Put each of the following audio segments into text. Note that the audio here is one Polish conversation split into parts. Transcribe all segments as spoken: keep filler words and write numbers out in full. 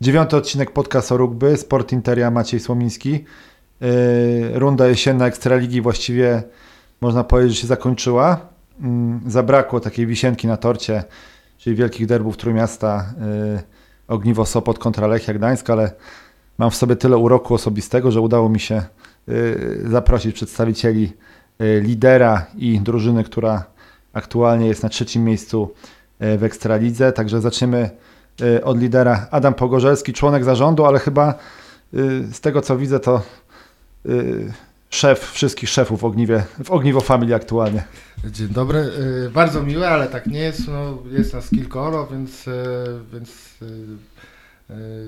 Dziewiąty odcinek podcastu o rugby, Sport Interia, Maciej Słomiński. Runda jesienna Ekstraligi właściwie można powiedzieć, że się zakończyła. Zabrakło takiej wisienki na torcie, czyli wielkich derbów Trójmiasta, Ogniwo Sopot kontra Lechia Gdańsk, ale mam w sobie tyle uroku osobistego, że udało mi się zaprosić przedstawicieli lidera i drużyny, która aktualnie jest na trzecim miejscu w Ekstralidze. Także zaczniemy od lidera. Adam Pogorzelski, członek zarządu, ale chyba z tego co widzę to szef wszystkich szefów w Ogniwie, w Ogniwo Family aktualnie. Dzień dobry. Bardzo miłe, ale tak nie jest. No, jest nas kilkoro, więc... więc...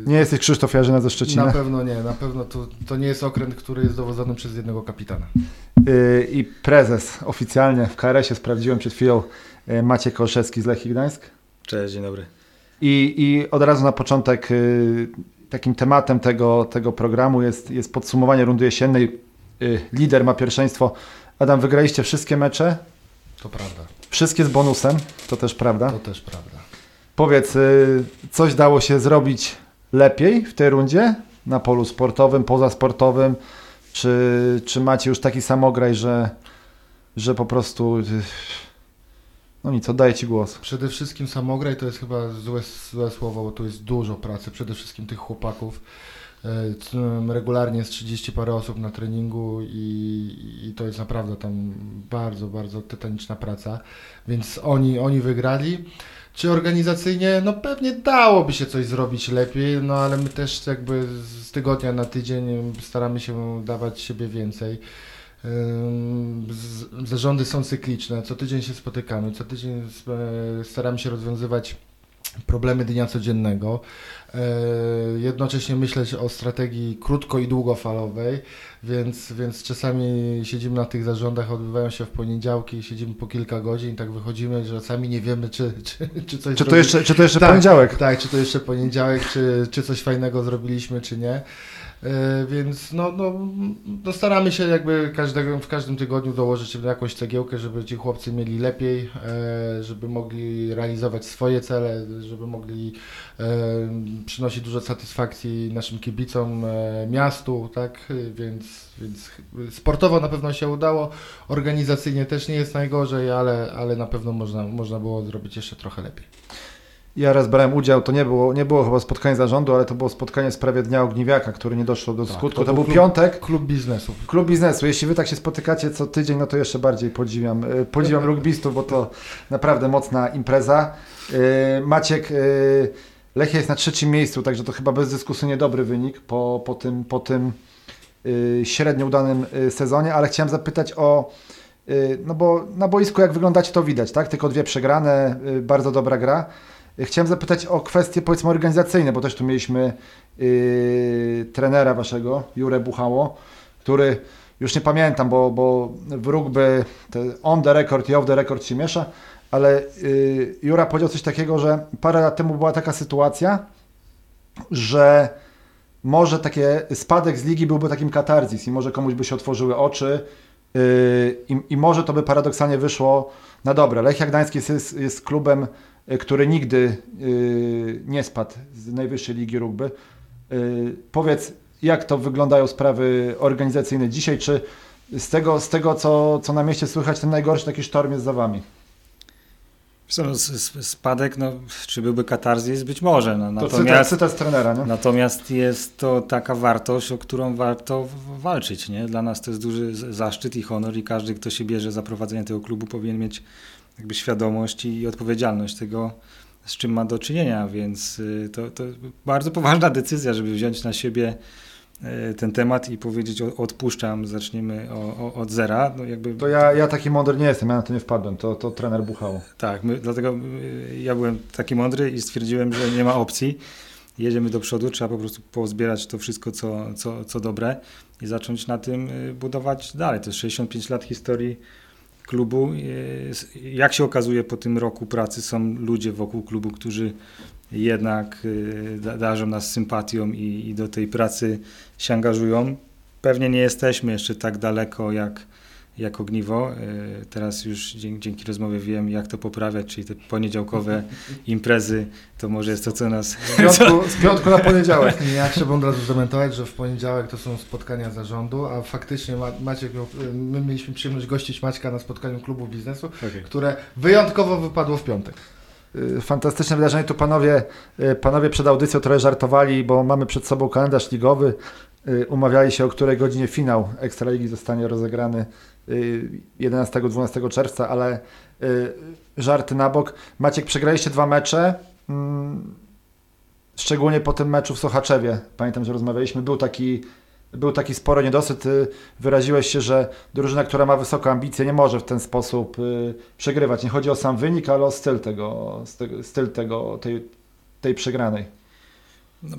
Nie jesteś Krzysztof Jarzyna ze Szczecina? Na pewno nie, na pewno to, to nie jest okręt, który jest dowodzony przez jednego kapitana. Yy, I prezes oficjalnie w K R S-ie sprawdziłem przed chwilą, Maciej Kolszewski z Lechii Gdańsk. Cześć, dzień dobry. I, i od razu na początek yy, takim tematem tego, tego programu jest, jest podsumowanie rundy jesiennej. Yy, lider ma pierwszeństwo. Adam, wygraliście wszystkie mecze? To prawda. Wszystkie z bonusem, to też prawda? To też prawda. Powiedz, coś dało się zrobić lepiej w tej rundzie na polu sportowym, pozasportowym? Czy, czy macie już taki samograj, że, że po prostu... No nic, oddaję Ci głos. Przede wszystkim samograj to jest chyba złe, złe słowo, bo tu jest dużo pracy. Przede wszystkim tych chłopaków. Regularnie jest trzydzieści parę osób na treningu i, i to jest naprawdę tam bardzo, bardzo tytaniczna praca. Więc oni, oni wygrali. Czy organizacyjnie? No pewnie dałoby się coś zrobić lepiej, no ale my też jakby z tygodnia na tydzień staramy się dawać siebie więcej. Zarządy są cykliczne, co tydzień się spotykamy, co tydzień staramy się rozwiązywać problemy dnia codziennego, jednocześnie myśleć o strategii krótko i długofalowej, więc, więc czasami siedzimy na tych zarządach, odbywają się w poniedziałki, siedzimy po kilka godzin, tak wychodzimy, że sami nie wiemy, czy, czy, czy coś... Czy to jeszcze, czy to jeszcze tak, poniedziałek? Tak, czy to jeszcze poniedziałek, czy, czy coś fajnego zrobiliśmy, czy nie. Więc no, no, no staramy się jakby każdego, w każdym tygodniu dołożyć jakąś cegiełkę, żeby ci chłopcy mieli lepiej, żeby mogli realizować swoje cele, żeby mogli przynosić dużo satysfakcji naszym kibicom, miastu, tak, więc, więc sportowo na pewno się udało, organizacyjnie też nie jest najgorzej, ale, ale na pewno można, można było zrobić jeszcze trochę lepiej. Ja raz brałem udział, to nie było, nie było chyba spotkanie zarządu, ale to było spotkanie w sprawie Dnia Ogniwiaka, który nie doszło do tak, skutku. To, to był klub, piątek. Klub biznesu. Klub biznesu. Jeśli wy tak się spotykacie co tydzień, no to jeszcze bardziej podziwiam. Podziwiam rugbystów, bo to naprawdę mocna impreza. Maciek, Lechia jest na trzecim miejscu, także to chyba bezdyskusyjnie dobry wynik po, po tym, po tym średnio udanym sezonie, ale chciałem zapytać o... No bo na boisku jak wyglądacie to widać, tak? Tylko dwie przegrane, bardzo dobra gra. Chciałem zapytać o kwestie, powiedzmy, organizacyjne, bo też tu mieliśmy yy, trenera waszego, Jurę Buchało, który, już nie pamiętam, bo, bo w rugby on the record i off the record się miesza, ale yy, Jura powiedział coś takiego, że parę lat temu była taka sytuacja, że może taki spadek z ligi byłby takim katarzis i może komuś by się otworzyły oczy, yy, i, i może to by paradoksalnie wyszło na dobre. Lechia Gdańsk jest, jest klubem, który nigdy y, nie spadł z najwyższej ligi rugby. Y, powiedz, jak to wyglądają sprawy organizacyjne dzisiaj? Czy z tego, z tego co, co na mieście słychać, ten najgorszy taki sztorm jest za wami? Spadek, no, czy byłby katarzis? Być może. No, to natomiast, cytat z trenera. Nie? Natomiast jest to taka wartość, o którą warto walczyć. Nie? Dla nas to jest duży zaszczyt i honor i każdy, kto się bierze za prowadzenie tego klubu, powinien mieć jakby świadomość i odpowiedzialność tego, z czym ma do czynienia, więc to, to bardzo poważna decyzja, żeby wziąć na siebie ten temat i powiedzieć odpuszczam, zaczniemy o, o, od zera. No jakby... To ja, ja taki mądry nie jestem, ja na to nie wpadłem, to, to trener Buchał. Tak, my, dlatego ja byłem taki mądry i stwierdziłem, że nie ma opcji. Jedziemy do przodu, trzeba po prostu pozbierać to wszystko, co, co, co dobre i zacząć na tym budować dalej. To jest sześćdziesiąt pięć lat historii klubu. Jak się okazuje, po tym roku pracy są ludzie wokół klubu, którzy jednak darzą nas sympatią i, i do tej pracy się angażują. Pewnie nie jesteśmy jeszcze tak daleko, jak, jak Ogniwo. Teraz już dzięki rozmowie wiem, jak to poprawiać, czyli te poniedziałkowe imprezy, to może jest to, co nas... Z piątku, z piątku na poniedziałek. Ja trzeba od razu zdementować, że w poniedziałek to są spotkania zarządu, a faktycznie Maciek, my mieliśmy przyjemność gościć Maćka na spotkaniu klubu biznesu, okay. które wyjątkowo wypadło w piątek. Fantastyczne wydarzenie. Tu panowie, panowie przed audycją trochę żartowali, bo mamy przed sobą kalendarz ligowy. Umawiali się, o której godzinie finał Ekstraligi zostanie rozegrany jedenastego dwunastego czerwca, ale żarty na bok. Maciek, przegraliście dwa mecze, szczególnie po tym meczu w Sochaczewie. Pamiętam, że rozmawialiśmy. Był taki, był taki spory niedosyt. Wyraziłeś się, że drużyna, która ma wysokie ambicje, nie może w ten sposób przegrywać. Nie chodzi o sam wynik, ale o styl tego, styl tego, tej, tej przegranej. No,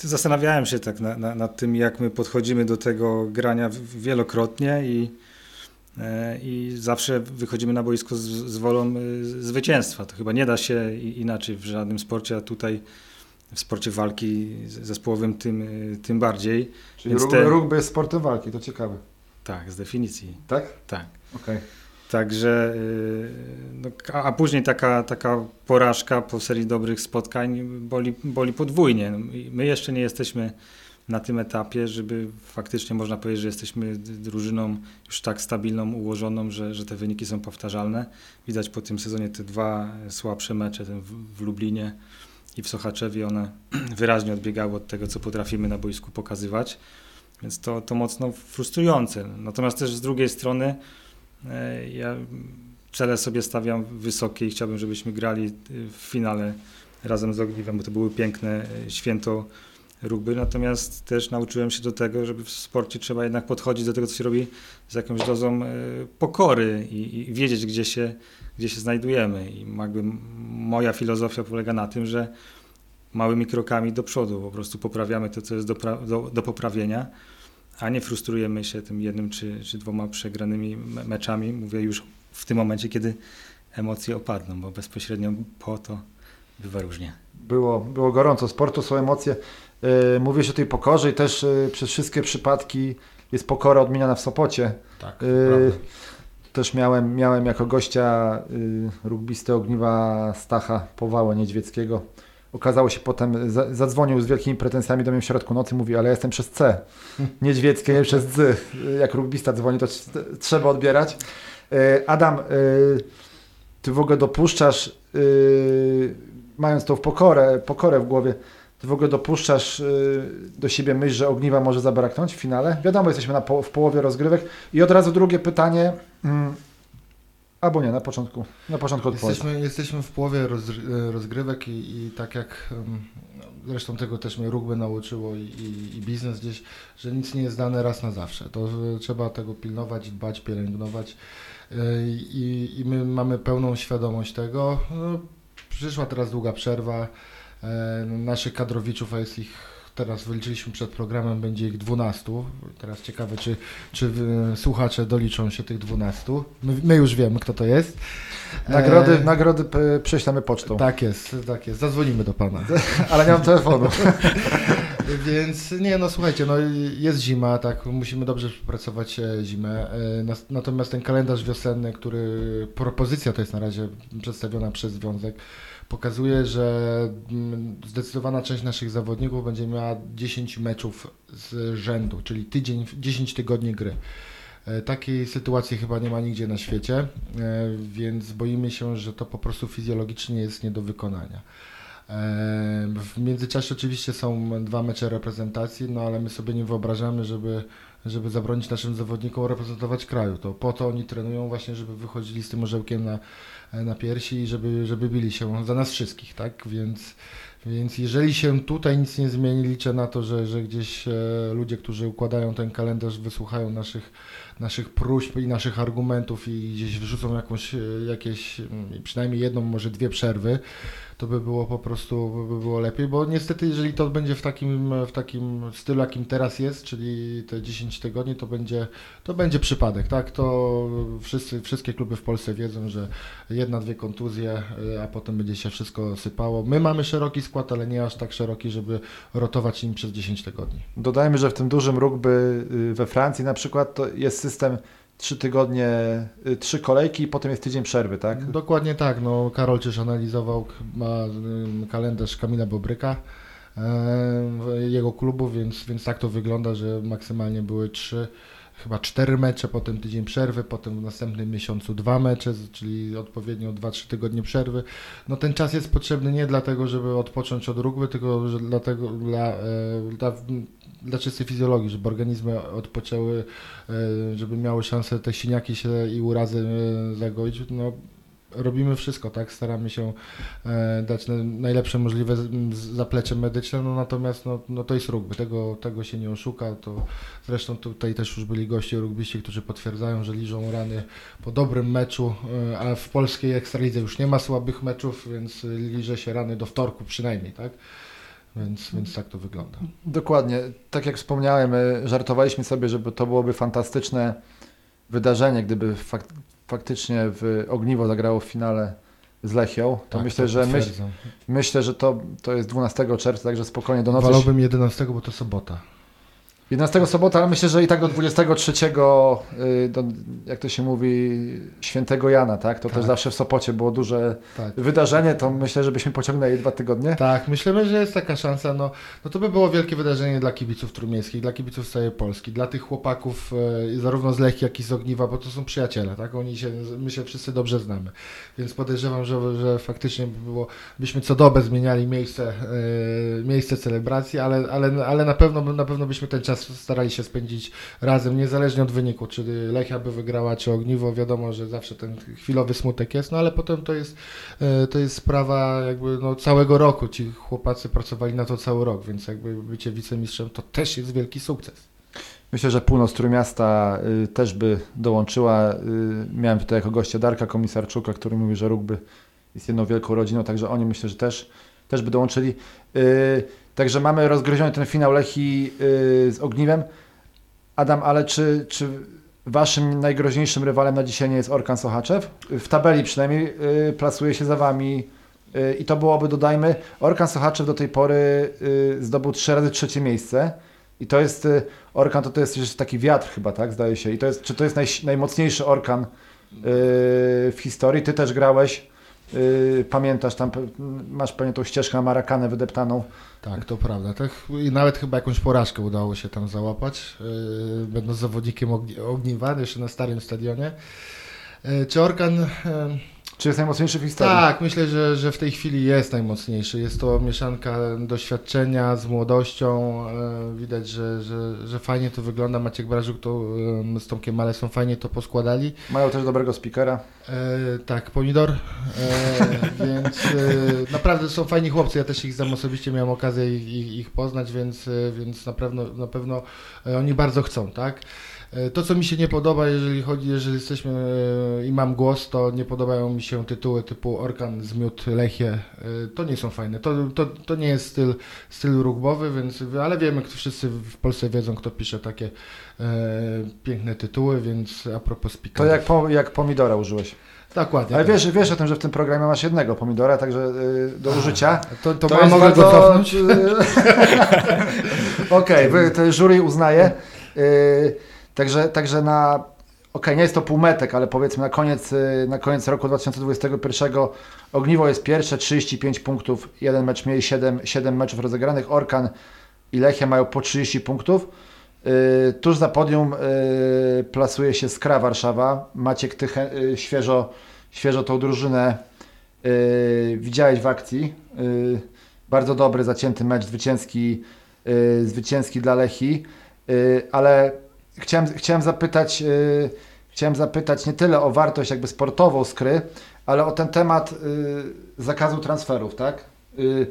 zastanawiałem się tak na, na, nad tym, jak my podchodzimy do tego grania wielokrotnie i, i zawsze wychodzimy na boisko z, z wolą zwycięstwa. To chyba nie da się inaczej w żadnym sporcie, a tutaj w sporcie walki zespołowym tym, tym bardziej. Czyli te... rugby jest sportem walki, to ciekawe. Tak, z definicji. Tak? Tak. Okay. Także, no, a później taka, taka porażka po serii dobrych spotkań boli, boli podwójnie. My jeszcze nie jesteśmy na tym etapie, żeby faktycznie można powiedzieć, że jesteśmy drużyną już tak stabilną, ułożoną, że, że te wyniki są powtarzalne. Widać po tym sezonie te dwa słabsze mecze, ten w Lublinie i w Sochaczewie, one wyraźnie odbiegały od tego, co potrafimy na boisku pokazywać, więc to, to mocno frustrujące. Natomiast też z drugiej strony ja cele sobie stawiam wysokie i chciałbym, żebyśmy grali w finale razem z Ogniwem, bo to były piękne święto rugby, natomiast też nauczyłem się do tego, żeby w sporcie trzeba jednak podchodzić do tego, co się robi z jakąś dozą pokory i, i wiedzieć, gdzie się, gdzie się znajdujemy. I jakby moja filozofia polega na tym, że małymi krokami do przodu po prostu poprawiamy to, co jest do, pra- do, do poprawienia, a nie frustrujemy się tym jednym czy, czy dwoma przegranymi meczami. Mówię już w tym momencie, kiedy emocje opadną, bo bezpośrednio po to bywa różnie. Było, było gorąco. Sportu są emocje. Yy, mówię się o tej pokorze i też yy, przez wszystkie przypadki jest pokora odmieniana w Sopocie. Tak, yy, też miałem, miałem jako gościa yy, rugbistę Ogniwa Stacha Powałę Niedźwieckiego. Okazało się potem, zadzwonił z wielkimi pretensjami do mnie w środku nocy, mówi, ale ja jestem przez C, niedźwieckie, nie przez dzy. Jak rugbista dzwoni, to trzeba odbierać. Adam, ty w ogóle dopuszczasz, mając tą pokorę, pokorę w głowie, ty w ogóle dopuszczasz do siebie myśl, że Ogniwa może zabraknąć w finale? Wiadomo, jesteśmy na po- w połowie rozgrywek. I od razu drugie pytanie. Albo nie, na początku. Na początku jesteśmy, jesteśmy w połowie roz, rozgrywek i, i tak jak zresztą tego też mnie rugby nauczyło i, i, i biznes gdzieś, że nic nie jest dane raz na zawsze. To trzeba tego pilnować, dbać, pielęgnować i, i my mamy pełną świadomość tego. No, przyszła teraz długa przerwa naszych kadrowiczów, a jest ich teraz wyliczyliśmy przed programem, będzie ich dwunastu. Teraz ciekawe, czy, czy słuchacze doliczą się tych dwunastu. My, my już wiemy, kto to jest. Nagrody, e... nagrody prześlemy pocztą. Tak jest, tak jest. Zadzwonimy do pana. Ale nie mam telefonu. Więc nie, no słuchajcie, no jest zima, tak, musimy dobrze przepracować zimę. Natomiast ten kalendarz wiosenny, który propozycja to jest na razie przedstawiona przez Związek, pokazuje, że zdecydowana część naszych zawodników będzie miała dziesięć meczów z rzędu, czyli tydzień, dziesięć tygodni gry. Takiej sytuacji chyba nie ma nigdzie na świecie, więc boimy się, że to po prostu fizjologicznie jest nie do wykonania. W międzyczasie oczywiście są dwa mecze reprezentacji, no ale my sobie nie wyobrażamy, żeby, żeby zabronić naszym zawodnikom reprezentować kraju. To po to oni trenują właśnie, żeby wychodzili z tym orzełkiem na, na piersi i żeby, żeby bili się za nas wszystkich, tak? Więc, więc jeżeli się tutaj nic nie zmieni, liczę na to, że, że gdzieś ludzie, którzy układają ten kalendarz, wysłuchają naszych, naszych próśb i naszych argumentów i gdzieś wyrzucą jakąś, jakieś przynajmniej jedną, może dwie przerwy. To by było po prostu by było lepiej, bo niestety jeżeli to będzie w takim, w takim stylu, jakim teraz jest, czyli te dziesięć tygodni, to będzie, to będzie przypadek, tak? To wszyscy, wszystkie kluby w Polsce wiedzą, że jedna, dwie kontuzje, a potem będzie się wszystko sypało. My mamy szeroki skład, ale nie aż tak szeroki, żeby rotować nim przez dziesięć tygodni. Dodajmy, że w tym dużym rugby we Francji na przykład to jest system trzy tygodnie, trzy kolejki i potem jest tydzień przerwy, tak? Dokładnie tak. No, Karol Czyż analizował kalendarz Kamila Bobryka, jego klubu, więc, więc tak to wygląda, że maksymalnie były trzy, chyba cztery mecze, potem tydzień przerwy, potem w następnym miesiącu dwa mecze, czyli odpowiednio dwa trzy tygodnie przerwy. No ten czas jest potrzebny nie dlatego, żeby odpocząć od rugby, tylko że dlatego dla, dla, dla czystej fizjologii, żeby organizmy odpoczęły, żeby miały szansę te siniaki się i urazy zagoić. No, robimy wszystko, tak? Staramy się dać najlepsze możliwe zaplecze medyczne, no natomiast no, no to jest rugby, tego, tego się nie oszuka. To zresztą tutaj też już byli goście rugbyści, którzy potwierdzają, że liżą rany po dobrym meczu, a w polskiej ekstralidze już nie ma słabych meczów, więc liże się rany do wtorku przynajmniej, tak? Więc, więc tak to wygląda. Dokładnie, tak jak wspomniałem, żartowaliśmy sobie, żeby to byłoby fantastyczne wydarzenie, gdyby fakt faktycznie w Ogniwo zagrało w finale z Lechią, to tak, myślę, to że myśl, myślę, że to, to jest dwunastego czerwca, także spokojnie do nocy. Wolałbym jedenastego, bo to sobota. jedenastego sobota, ale myślę, że i tak do dwudziestego trzeciego, do, jak to się mówi, świętego Jana, tak? To tak. Też zawsze w Sopocie było duże tak. wydarzenie, to myślę, żebyśmy pociągnęli dwa tygodnie. Tak, myślimy, że jest taka szansa, no, no to by było wielkie wydarzenie dla kibiców trójmiejskich, dla kibiców z całej Polski, dla tych chłopaków zarówno z Lechii, jak i z Ogniwa, bo to są przyjaciele, tak? Oni się, my się wszyscy dobrze znamy, więc podejrzewam, że, że faktycznie by było, byśmy co dobę zmieniali miejsce, miejsce celebracji, ale, ale, ale na pewno, na pewno byśmy ten czas starali się spędzić razem, niezależnie od wyniku, czy Lechia by wygrała, czy Ogniwo, wiadomo, że zawsze ten chwilowy smutek jest, no ale potem to jest, to jest sprawa jakby no, całego roku, ci chłopacy pracowali na to cały rok, więc jakby bycie wicemistrzem to też jest wielki sukces. Myślę, że północ Trójmiasta y, też by dołączyła, y, miałem tutaj jako gościa Darka Komisarczuka, który mówi, że rugby jest jedną wielką rodziną, także oni myślę, że też, też by dołączyli. Y, Także mamy rozgryziony ten finał Lechii yy, z Ogniwem. Adam, ale czy, czy waszym najgroźniejszym rywalem na dzisiaj nie jest Orkan Sochaczew? W tabeli przynajmniej yy, plasuje się za wami yy, i to byłoby, dodajmy, Orkan Sochaczew do tej pory yy, zdobył trzy razy trzecie miejsce i to jest, yy, Orkan to, to jest jeszcze taki wiatr chyba, tak, zdaje się. I to jest, czy to jest naj, najmocniejszy Orkan yy, w historii? Ty też grałeś. Yy, pamiętasz, tam masz pewnie tą ścieżkę Marakanę wydeptaną. Tak, to prawda. Tak, i nawet chyba jakąś porażkę udało się tam załapać, yy, będąc zawodnikiem ogni- Ogniwa, jeszcze na starym stadionie. Yy, czy Orkan... Yy... Czy jest najmocniejszy w historii? Tak, myślę, że, że w tej chwili jest najmocniejszy. Jest to mieszanka doświadczenia z młodością. Widać, że, że, że fajnie to wygląda. Maciek Brażuk to, z Tomkiem Malesą fajnie to poskładali. Mają też dobrego speakera. E, tak, Pomidor. E, więc e, naprawdę są fajni chłopcy. Ja też ich znam osobiście, miałem okazję ich, ich poznać, więc, więc na pewno, na pewno oni bardzo chcą, tak? To, co mi się nie podoba, jeżeli chodzi, jeżeli jesteśmy i mam głos, to nie podobają mi się tytuły typu Orkan, Zmiód, Lechie. To nie są fajne. To, to, to nie jest styl, styl rugbowy, więc, ale wiemy, wszyscy w Polsce wiedzą, kto pisze takie e, piękne tytuły, więc a propos speakerów. To jak, po, jak pomidora użyłeś. Dokładnie. Ale tak. wiesz, wiesz o tym, że w tym programie masz jednego pomidora, także y, do użycia. A, to to, to mam, mogę go cofnąć? Okej, okay, jury uznaje. Y, Także, także na, okej, okay, nie jest to półmetek, ale powiedzmy na koniec, na koniec roku dwa tysiące dwudziestego pierwszego Ogniwo jest pierwsze, trzydzieści pięć punktów, jeden mecz mniej, siedem, siedem meczów rozegranych. Orkan i Lechia mają po trzydzieści punktów. Yy, tuż za podium yy, plasuje się Skra Warszawa. Maciek, ty yy, świeżo, świeżo tą drużynę yy, widziałeś w akcji. Yy, bardzo dobry, zacięty mecz, zwycięski, yy, zwycięski dla Lechii, yy, ale... Chciałem, chciałem, zapytać, yy, chciałem zapytać nie tyle o wartość jakby sportową Skry, ale o ten temat yy, zakazu transferów, tak? Yy,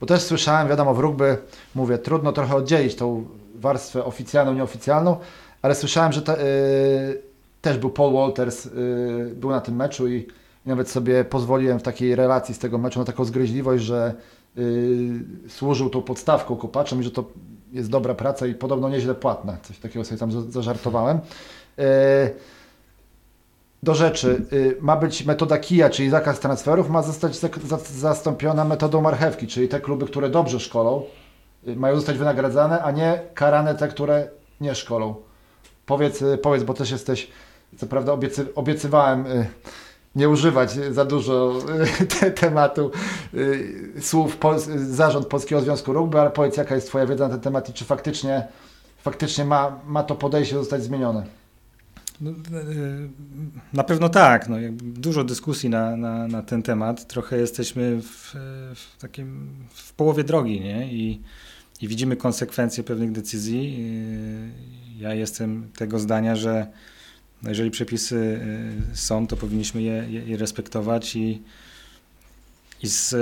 bo też słyszałem, wiadomo, w rugby, mówię, trudno trochę oddzielić tą warstwę oficjalną, nieoficjalną, ale słyszałem, że te, yy, też był Paul Walters, yy, był na tym meczu i, i nawet sobie pozwoliłem w takiej relacji z tego meczu na taką zgryźliwość, że yy, służył tą podstawką kopaczom i że to jest dobra praca i podobno nieźle płatna. Coś takiego sobie tam zażartowałem. Do rzeczy. Ma być metoda kija, czyli zakaz transferów, ma zostać zastąpiona metodą marchewki, czyli te kluby, które dobrze szkolą, mają zostać wynagradzane, a nie karane te, które nie szkolą. Powiedz, powiedz bo też jesteś Co prawda obiecy, obiecywałem y, nie używać za dużo y, te, tematu y, słów Pol- zarząd Polskiego Związku Rugby, ale powiedz, jaka jest Twoja wiedza na ten temat i czy faktycznie, faktycznie ma, ma to podejście zostać zmienione? Na pewno tak. No, jakby dużo dyskusji na, na, na ten temat. Trochę jesteśmy w, w, takim, w połowie drogi, nie? I, i widzimy konsekwencje pewnych decyzji. Ja jestem tego zdania, że jeżeli przepisy są, to powinniśmy je, je, je respektować i, i z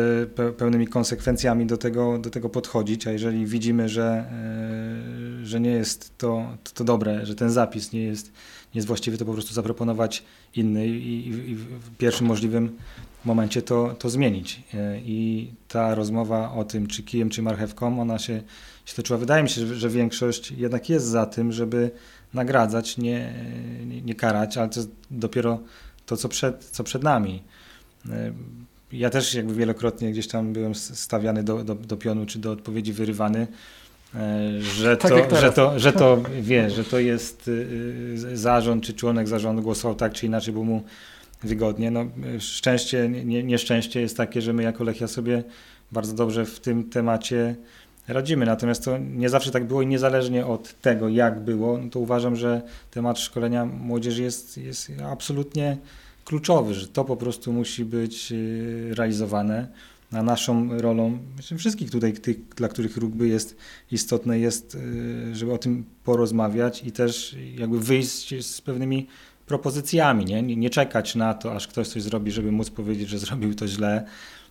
pełnymi konsekwencjami do tego, do tego podchodzić. A jeżeli widzimy, że, że nie jest to, to, to dobre, że ten zapis nie jest nie jest właściwy, to po prostu zaproponować inny i, i, i w pierwszym możliwym momencie to, to zmienić. I ta rozmowa o tym, czy kijem, czy marchewką, ona się śleczyła. Wydaje mi się, że większość jednak jest za tym, żeby nagradzać, nie, nie, nie karać, ale to jest dopiero to, co przed, co przed nami. Ja też jakby wielokrotnie gdzieś tam byłem stawiany do, do, do pionu, czy do odpowiedzi wyrywany, że to, tak że to, że to wie, że to jest zarząd, czy członek zarządu głosował tak, czy inaczej, bo mu wygodnie. No, szczęście, nie, nieszczęście jest takie, że my jako Lechia sobie bardzo dobrze w tym temacie radzimy. Natomiast to nie zawsze tak było i niezależnie od tego, jak było, no to uważam, że temat szkolenia młodzieży jest, jest absolutnie kluczowy, że to po prostu musi być realizowane. Na naszą rolą, wszystkich tutaj, tych, dla których rugby jest istotne, jest, żeby o tym porozmawiać i też jakby wyjść z pewnymi propozycjami, nie? Nie czekać na to, aż ktoś coś zrobi, żeby móc powiedzieć, że zrobił to źle,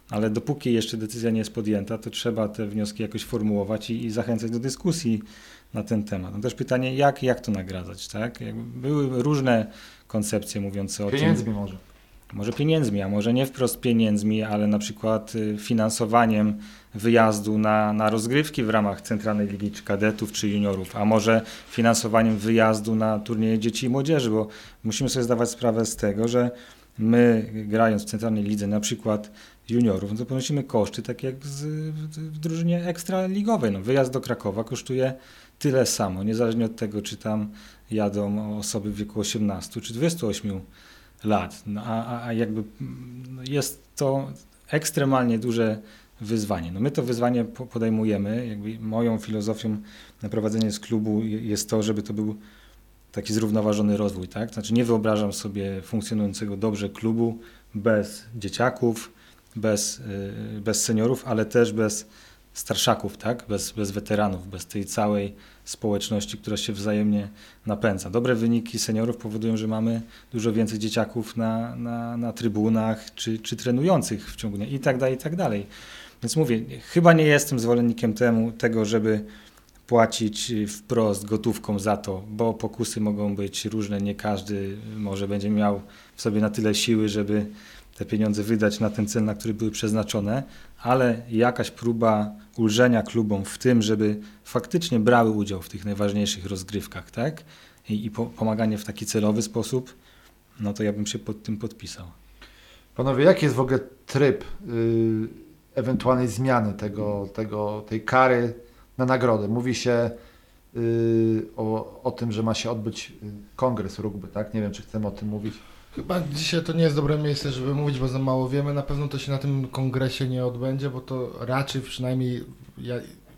ale dopóki jeszcze decyzja nie jest podjęta, to trzeba te wnioski jakoś formułować i, i zachęcać do dyskusji na ten temat. No też pytanie, jak, jak to nagradzać, tak? Jakby były różne koncepcje mówiące o tym. Pieniędzmi może. Może pieniędzmi, a może nie wprost pieniędzmi, ale na przykład finansowaniem wyjazdu na, na rozgrywki w ramach Centralnej Ligi czy kadetów, czy juniorów, a może finansowaniem wyjazdu na turnieje dzieci i młodzieży, bo musimy sobie zdawać sprawę z tego, że my grając w Centralnej Lidze na przykład juniorów, no to ponosimy koszty tak jak z, w drużynie ekstraligowej. No, wyjazd do Krakowa kosztuje tyle samo, niezależnie od tego, czy tam jadą osoby w wieku osiemnastu czy dwudziestu ośmiu lat, no, a, a jakby jest to ekstremalnie duże wyzwanie. No my to wyzwanie podejmujemy, jakby moją filozofią na prowadzenie z klubu jest to, żeby to był taki zrównoważony rozwój, tak? Znaczy nie wyobrażam sobie funkcjonującego dobrze klubu bez dzieciaków, bez, bez seniorów, ale też bez starszaków, tak? Bez, bez weteranów, bez tej całej społeczności, która się wzajemnie napędza. Dobre wyniki seniorów powodują, że mamy dużo więcej dzieciaków na, na, na trybunach czy, czy trenujących w ciągu dnia i tak dalej, i tak dalej. Więc mówię, chyba nie jestem zwolennikiem temu, tego, żeby płacić wprost gotówką za to, bo pokusy mogą być różne, nie każdy może będzie miał w sobie na tyle siły, żeby te pieniądze wydać na ten cel, na który były przeznaczone, ale jakaś próba ulżenia klubom w tym, żeby faktycznie brały udział w tych najważniejszych rozgrywkach, tak? I, i po, pomaganie w taki celowy sposób, no to ja bym się pod tym podpisał. Panowie, jaki jest w ogóle tryb yy, ewentualnej zmiany tego, tego, tej kary na nagrodę? Mówi się yy, o, o tym, że ma się odbyć kongres rugby, tak? Nie wiem, czy chcemy o tym mówić. Chyba dzisiaj to nie jest dobre miejsce, żeby mówić, bo za mało wiemy. Na pewno to się na tym kongresie nie odbędzie, bo to raczej przynajmniej ja,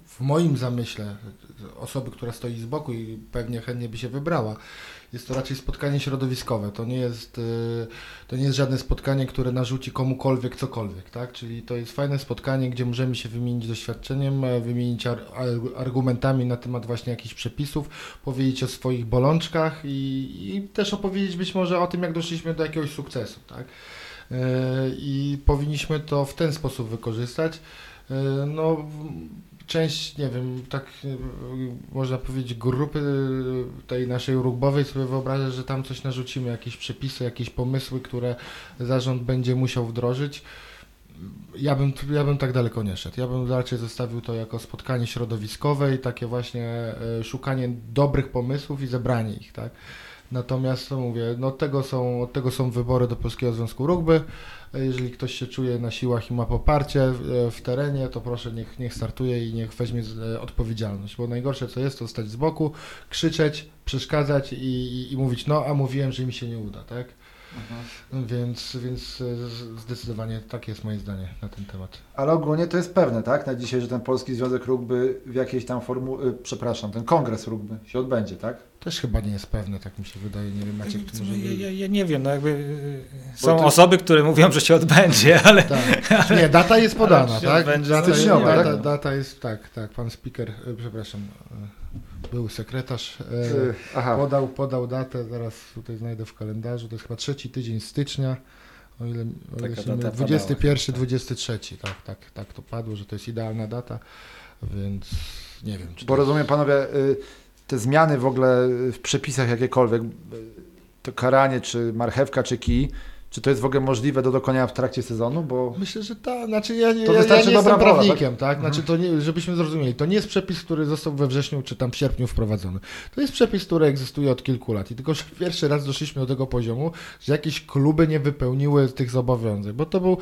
w moim zamyśle osoby, która stoi z boku i pewnie chętnie by się wybrała, jest to raczej spotkanie środowiskowe. To nie jest, to nie jest żadne spotkanie, które narzuci komukolwiek cokolwiek, tak? Czyli to jest fajne spotkanie, gdzie możemy się wymienić doświadczeniem, wymienić argumentami na temat właśnie jakichś przepisów, powiedzieć o swoich bolączkach i, i też opowiedzieć być może o tym, jak doszliśmy do jakiegoś sukcesu, tak? I powinniśmy to w ten sposób wykorzystać. No, część, nie wiem, tak można powiedzieć, grupy tej naszej rugbowej sobie wyobrażę, że tam coś narzucimy, jakieś przepisy, jakieś pomysły, które zarząd będzie musiał wdrożyć. Ja bym, ja bym tak daleko nie szedł. Ja bym raczej zostawił to jako spotkanie środowiskowe i takie właśnie szukanie dobrych pomysłów i zebranie ich, tak? Natomiast mówię, no tego są, od tego są wybory do Polskiego Związku Rugby. Jeżeli ktoś się czuje na siłach i ma poparcie w, w terenie, to proszę niech, niech startuje i niech weźmie odpowiedzialność, bo najgorsze co jest, to stać z boku, krzyczeć, przeszkadzać i, i, i mówić, no a mówiłem, że mi się nie uda, tak? Mhm. Więc, więc zdecydowanie tak jest moje zdanie na ten temat. Ale ogólnie to jest pewne, tak? Na dzisiaj, że ten Polski Związek Rugby w jakiejś tam formu... Przepraszam, ten kongres rugby się odbędzie, tak? Też chyba nie jest pewne, tak mi się wydaje. Nie wiem, Maciek, kto może... Ja, ja, ja nie wiem, no jakby... Są ty... osoby, które mówią, że się odbędzie, ale... Tak. Nie, data jest podana, tak? Data, styczniowa, data, tak? Data jest, tak, tak, pan speaker, przepraszam... Był sekretarz, e, podał, podał datę, zaraz tutaj znajdę w kalendarzu, to jest chyba trzeci tydzień stycznia, o ile, o ile się dwudziesty pierwszy dwudziesty trzeci, tak, tak, tak to padło, że to jest idealna data, więc nie wiem. Czy Bo to... rozumiem panowie, te zmiany w ogóle w przepisach jakiekolwiek, to karanie, czy marchewka, czy kij, czy to jest w ogóle możliwe do dokonania w trakcie sezonu? Bo myślę, że tak. Znaczy ja nie, to ja, ja nie jestem prawnikiem, tak? tak? Znaczy to nie, żebyśmy zrozumieli, to nie jest przepis, który został we wrześniu czy tam w sierpniu wprowadzony. To jest przepis, który egzystuje od kilku lat i tylko pierwszy raz doszliśmy do tego poziomu, że jakieś kluby nie wypełniły tych zobowiązań, bo to był,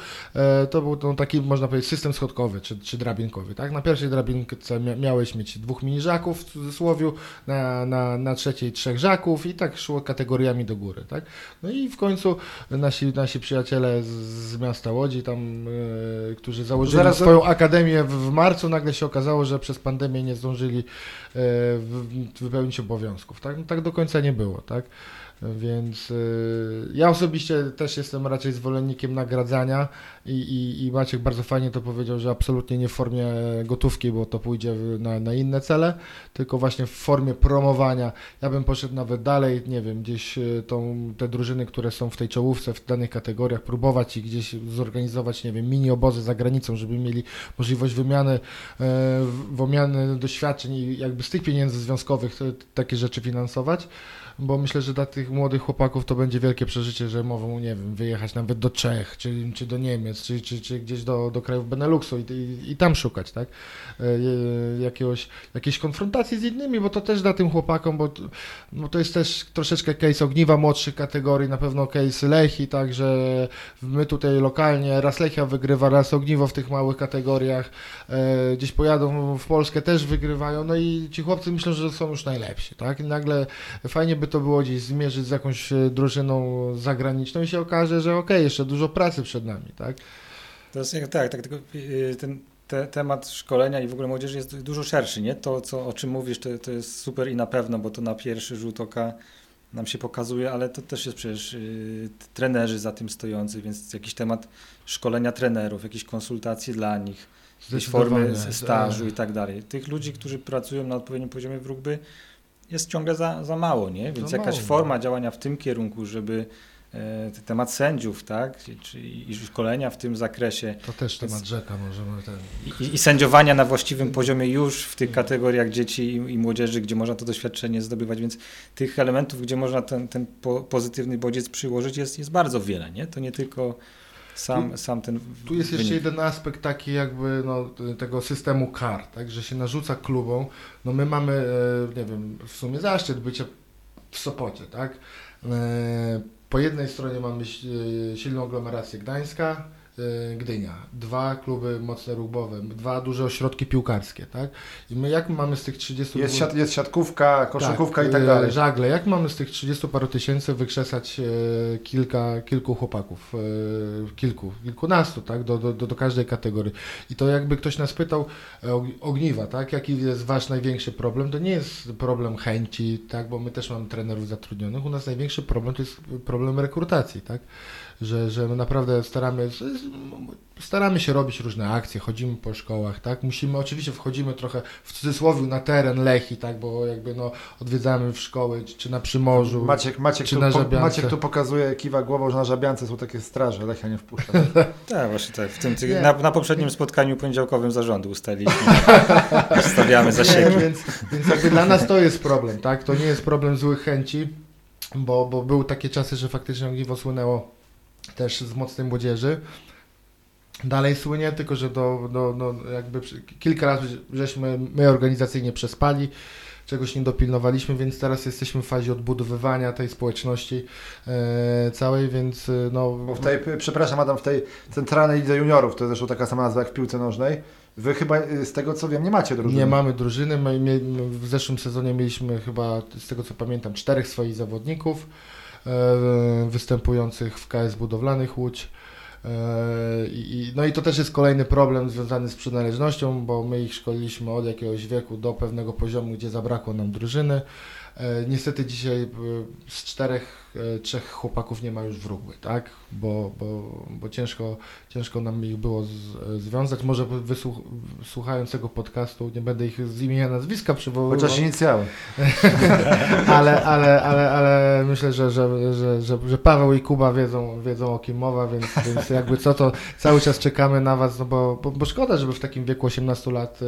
to był no, taki, można powiedzieć, system schodkowy czy, czy drabinkowy, tak? Na pierwszej drabince miałeś mieć dwóch miniżaków w cudzysłowiu, na, na, na trzeciej trzech żaków i tak szło kategoriami do góry, tak? No i w końcu nasi Nasi, nasi przyjaciele z, z miasta Łodzi, tam, yy, którzy założyli Zaraz swoją akademię w, w marcu, nagle się okazało, że przez pandemię nie zdążyli yy, wypełnić obowiązków. Tak? No, tak do końca nie było. Tak? Więc yy, ja osobiście też jestem raczej zwolennikiem nagradzania i, i, i Maciek bardzo fajnie to powiedział, że absolutnie nie w formie gotówki, bo to pójdzie na, na inne cele, tylko właśnie w formie promowania. Ja bym poszedł nawet dalej, nie wiem, gdzieś tą, te drużyny, które są w tej czołówce w danych kategoriach, próbować i gdzieś zorganizować, nie wiem, mini obozy za granicą, żeby mieli możliwość wymiany, yy, wymiany doświadczeń i jakby z tych pieniędzy związkowych te, takie rzeczy finansować. Bo myślę, że dla tych młodych chłopaków to będzie wielkie przeżycie, że mogą, nie wiem, wyjechać nawet do Czech, czy, czy do Niemiec, czy, czy, czy gdzieś do, do krajów Beneluxu i, i, i tam szukać, tak? E, jakiegoś, jakiejś konfrontacji z innymi, bo to też da tym chłopakom, bo, bo to jest też troszeczkę case Ogniwa młodszych kategorii, na pewno case Lechii, tak, że my tutaj lokalnie, raz Lechia wygrywa, raz Ogniwo w tych małych kategoriach, e, gdzieś pojadą w Polskę, też wygrywają, no i ci chłopcy myślą, że są już najlepsi, tak? I nagle fajnie by to było gdzieś zmierzyć z jakąś drużyną zagraniczną i się okaże, że okej, okay, jeszcze dużo pracy przed nami, tak? To jest, tak, tak, tylko ten te, temat szkolenia i w ogóle młodzieży jest dużo szerszy, nie? To, co, o czym mówisz, to, to jest super i na pewno, bo to na pierwszy rzut oka nam się pokazuje, ale to też jest przecież y, trenerzy za tym stojący, więc jakiś temat szkolenia trenerów, jakieś konsultacje dla nich, jakieś formy stażu i tak dalej. Tych ludzi, którzy pracują na odpowiednim poziomie w rugby, jest ciągle za, za mało, nie? Więc za jakaś mało, forma tak. działania w tym kierunku, żeby e, temat sędziów, tak? Czy, i szkolenia w tym zakresie. To też temat Więc, rzeka możemy. Ten... I, I sędziowania na właściwym poziomie już w tych kategoriach dzieci i, i młodzieży, gdzie można to doświadczenie zdobywać. Więc tych elementów, gdzie można ten, ten po, pozytywny bodziec przyłożyć, jest, jest bardzo wiele, nie? To nie tylko... Sam, tu, sam ten tu jest wynik. Jeszcze jeden aspekt taki jakby no, tego systemu kar, tak, że się narzuca klubom. No my mamy, nie wiem, w sumie zaszczyt bycia w Sopocie, tak? Po jednej stronie mamy silną aglomerację Gdańska, Gdynia, dwa kluby mocne rugbowe, dwa duże ośrodki piłkarskie, tak? I my jak mamy z tych trzydziestu... Jest, siat, jest siatkówka, koszykówka tak, i tak dalej. Żagle. Jak mamy z tych trzydziestu paru tysięcy wykrzesać kilka, kilku chłopaków, kilku, kilkunastu, tak? Do, do, do każdej kategorii. I to jakby ktoś nas pytał Ogniwa, tak? Jaki jest wasz największy problem? To nie jest problem chęci, tak? Bo my też mamy trenerów zatrudnionych. U nas największy problem to jest problem rekrutacji, tak? Że, że my naprawdę staramy, staramy się robić różne akcje, chodzimy po szkołach, tak, musimy, oczywiście wchodzimy trochę w cudzysłowie na teren Lechii, tak, bo jakby no odwiedzamy w szkoły, czy, czy na Przymorzu, Maciek, Maciek, czy tu, na Żabiance. Maciek tu pokazuje, kiwa głową, że na Żabiance są takie straże, Lechia nie wpuszcza. Tak, tak właśnie tak, w tym, na, na poprzednim spotkaniu poniedziałkowym zarządu ustaliliśmy, stawiamy zasieki. Nie, więc więc jakby dla nas to jest problem, tak, to nie jest problem złych chęci, bo, bo były takie czasy, że faktycznie Ogniwo słynęło też z mocnej młodzieży, dalej słynie, tylko że do, do, do jakby kilka razy żeśmy my organizacyjnie przespali, czegoś nie dopilnowaliśmy, więc teraz jesteśmy w fazie odbudowywania tej społeczności e, całej, więc no... Bo w tej, przepraszam Adam, w tej centralnej lidze juniorów, to jest zresztą taka sama nazwa jak w piłce nożnej, wy chyba z tego co wiem nie macie drużyny. Nie mamy drużyny, my, my w zeszłym sezonie mieliśmy chyba, z tego co pamiętam, czterech swoich zawodników e, występujących w K S Budowlanych Łódź. I, no i to też jest kolejny problem związany z przynależnością, bo my ich szkoliliśmy od jakiegoś wieku do pewnego poziomu, gdzie zabrakło nam drużyny. Niestety dzisiaj z czterech, trzech chłopaków nie ma już w rugby, tak? Bo, bo, bo ciężko, ciężko nam ich było z, związać. Może wysłuch, słuchając tego podcastu, nie będę ich z imienia nazwiska przywoływał. Chociaż inicjały. ale, ale, ale, ale myślę, że, że, że, że, że Paweł i Kuba wiedzą, wiedzą o kim mowa, więc, więc jakby co to cały czas czekamy na was, no bo, bo, bo szkoda, żeby w takim wieku osiemnastu lat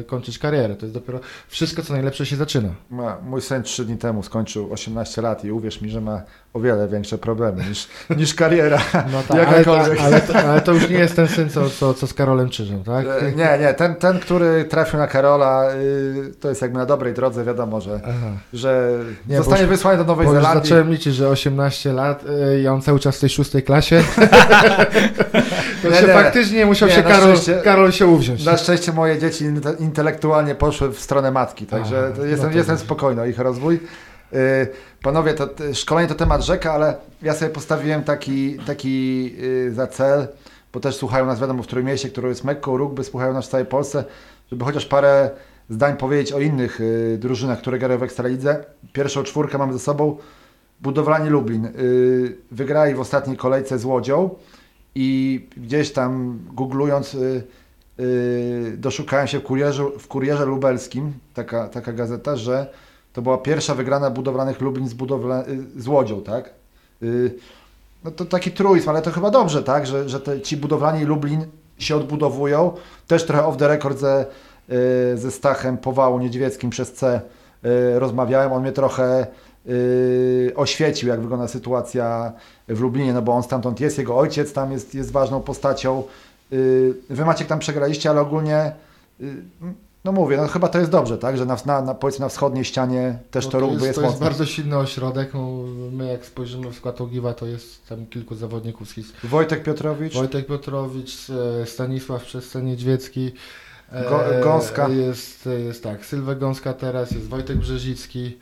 y, kończyć karierę. To jest dopiero wszystko, co najlepsze się zaczyna. Ma, mój sen trzy dni temu skończył osiemnaście lat i uwierz mi, że ma o wiele większe problemy niż, niż kariera. No tak, ale, to, ale, to, ale to już nie jest ten syn, co, co, co z Karolem Czyżem, tak? Nie, nie. Ten, ten który trafił na Karola, to jest jakby na dobrej drodze, wiadomo, że, że nie, zostanie już wysłany do Nowej Zelandii. Zacząłem liczyć, że osiemnaście lat i on cały czas w tej szóstej klasie. To nie, się nie, faktycznie musiał nie, się Karol, Karol się uwziąć. Na szczęście moje dzieci intelektualnie poszły w stronę matki, także Aha, jestem, no jestem spokojny o ich rozwój. Panowie, to szkolenie to temat rzeka, ale ja sobie postawiłem taki, taki za cel, bo też słuchają nas wiadomo w Trójmieście, które jest mekką rugby, słuchają nas w całej Polsce, żeby chociaż parę zdań powiedzieć o innych drużynach, które grają w Ekstralidze. Pierwszą czwórkę mamy ze sobą. Budowlani Lublin wygrali w ostatniej kolejce z Łodzią i gdzieś tam googlując doszukałem się w kurierze, w kurierze lubelskim, taka, taka gazeta, że to była pierwsza wygrana Budowlanych Lublin z, budowla, z Łodzią, tak? No to taki truizm, ale to chyba dobrze, tak? Że, że te, ci Budowlani Lublin się odbudowują. Też trochę off the record ze, ze Stachem Powałą Niedźwieckim przez C rozmawiałem. On mnie trochę oświecił, jak wygląda sytuacja w Lublinie, no bo on stamtąd jest, jego ojciec tam jest, jest ważną postacią. Wy Maciek tam przegraliście, ale ogólnie... No mówię, no chyba to jest dobrze, tak? Że na, na, na, na wschodniej ścianie też no to, to rugby jest, jest mocne. To jest bardzo silny ośrodek. My jak spojrzymy w skład Ogniwa, to jest tam kilku zawodników z historii. Wojtek Piotrowicz. Wojtek Piotrowicz, Stanisław przez C. Niedźwiecki. Gąska. Jest, jest tak, Sylwester Gąska teraz, jest Wojtek Brzezicki,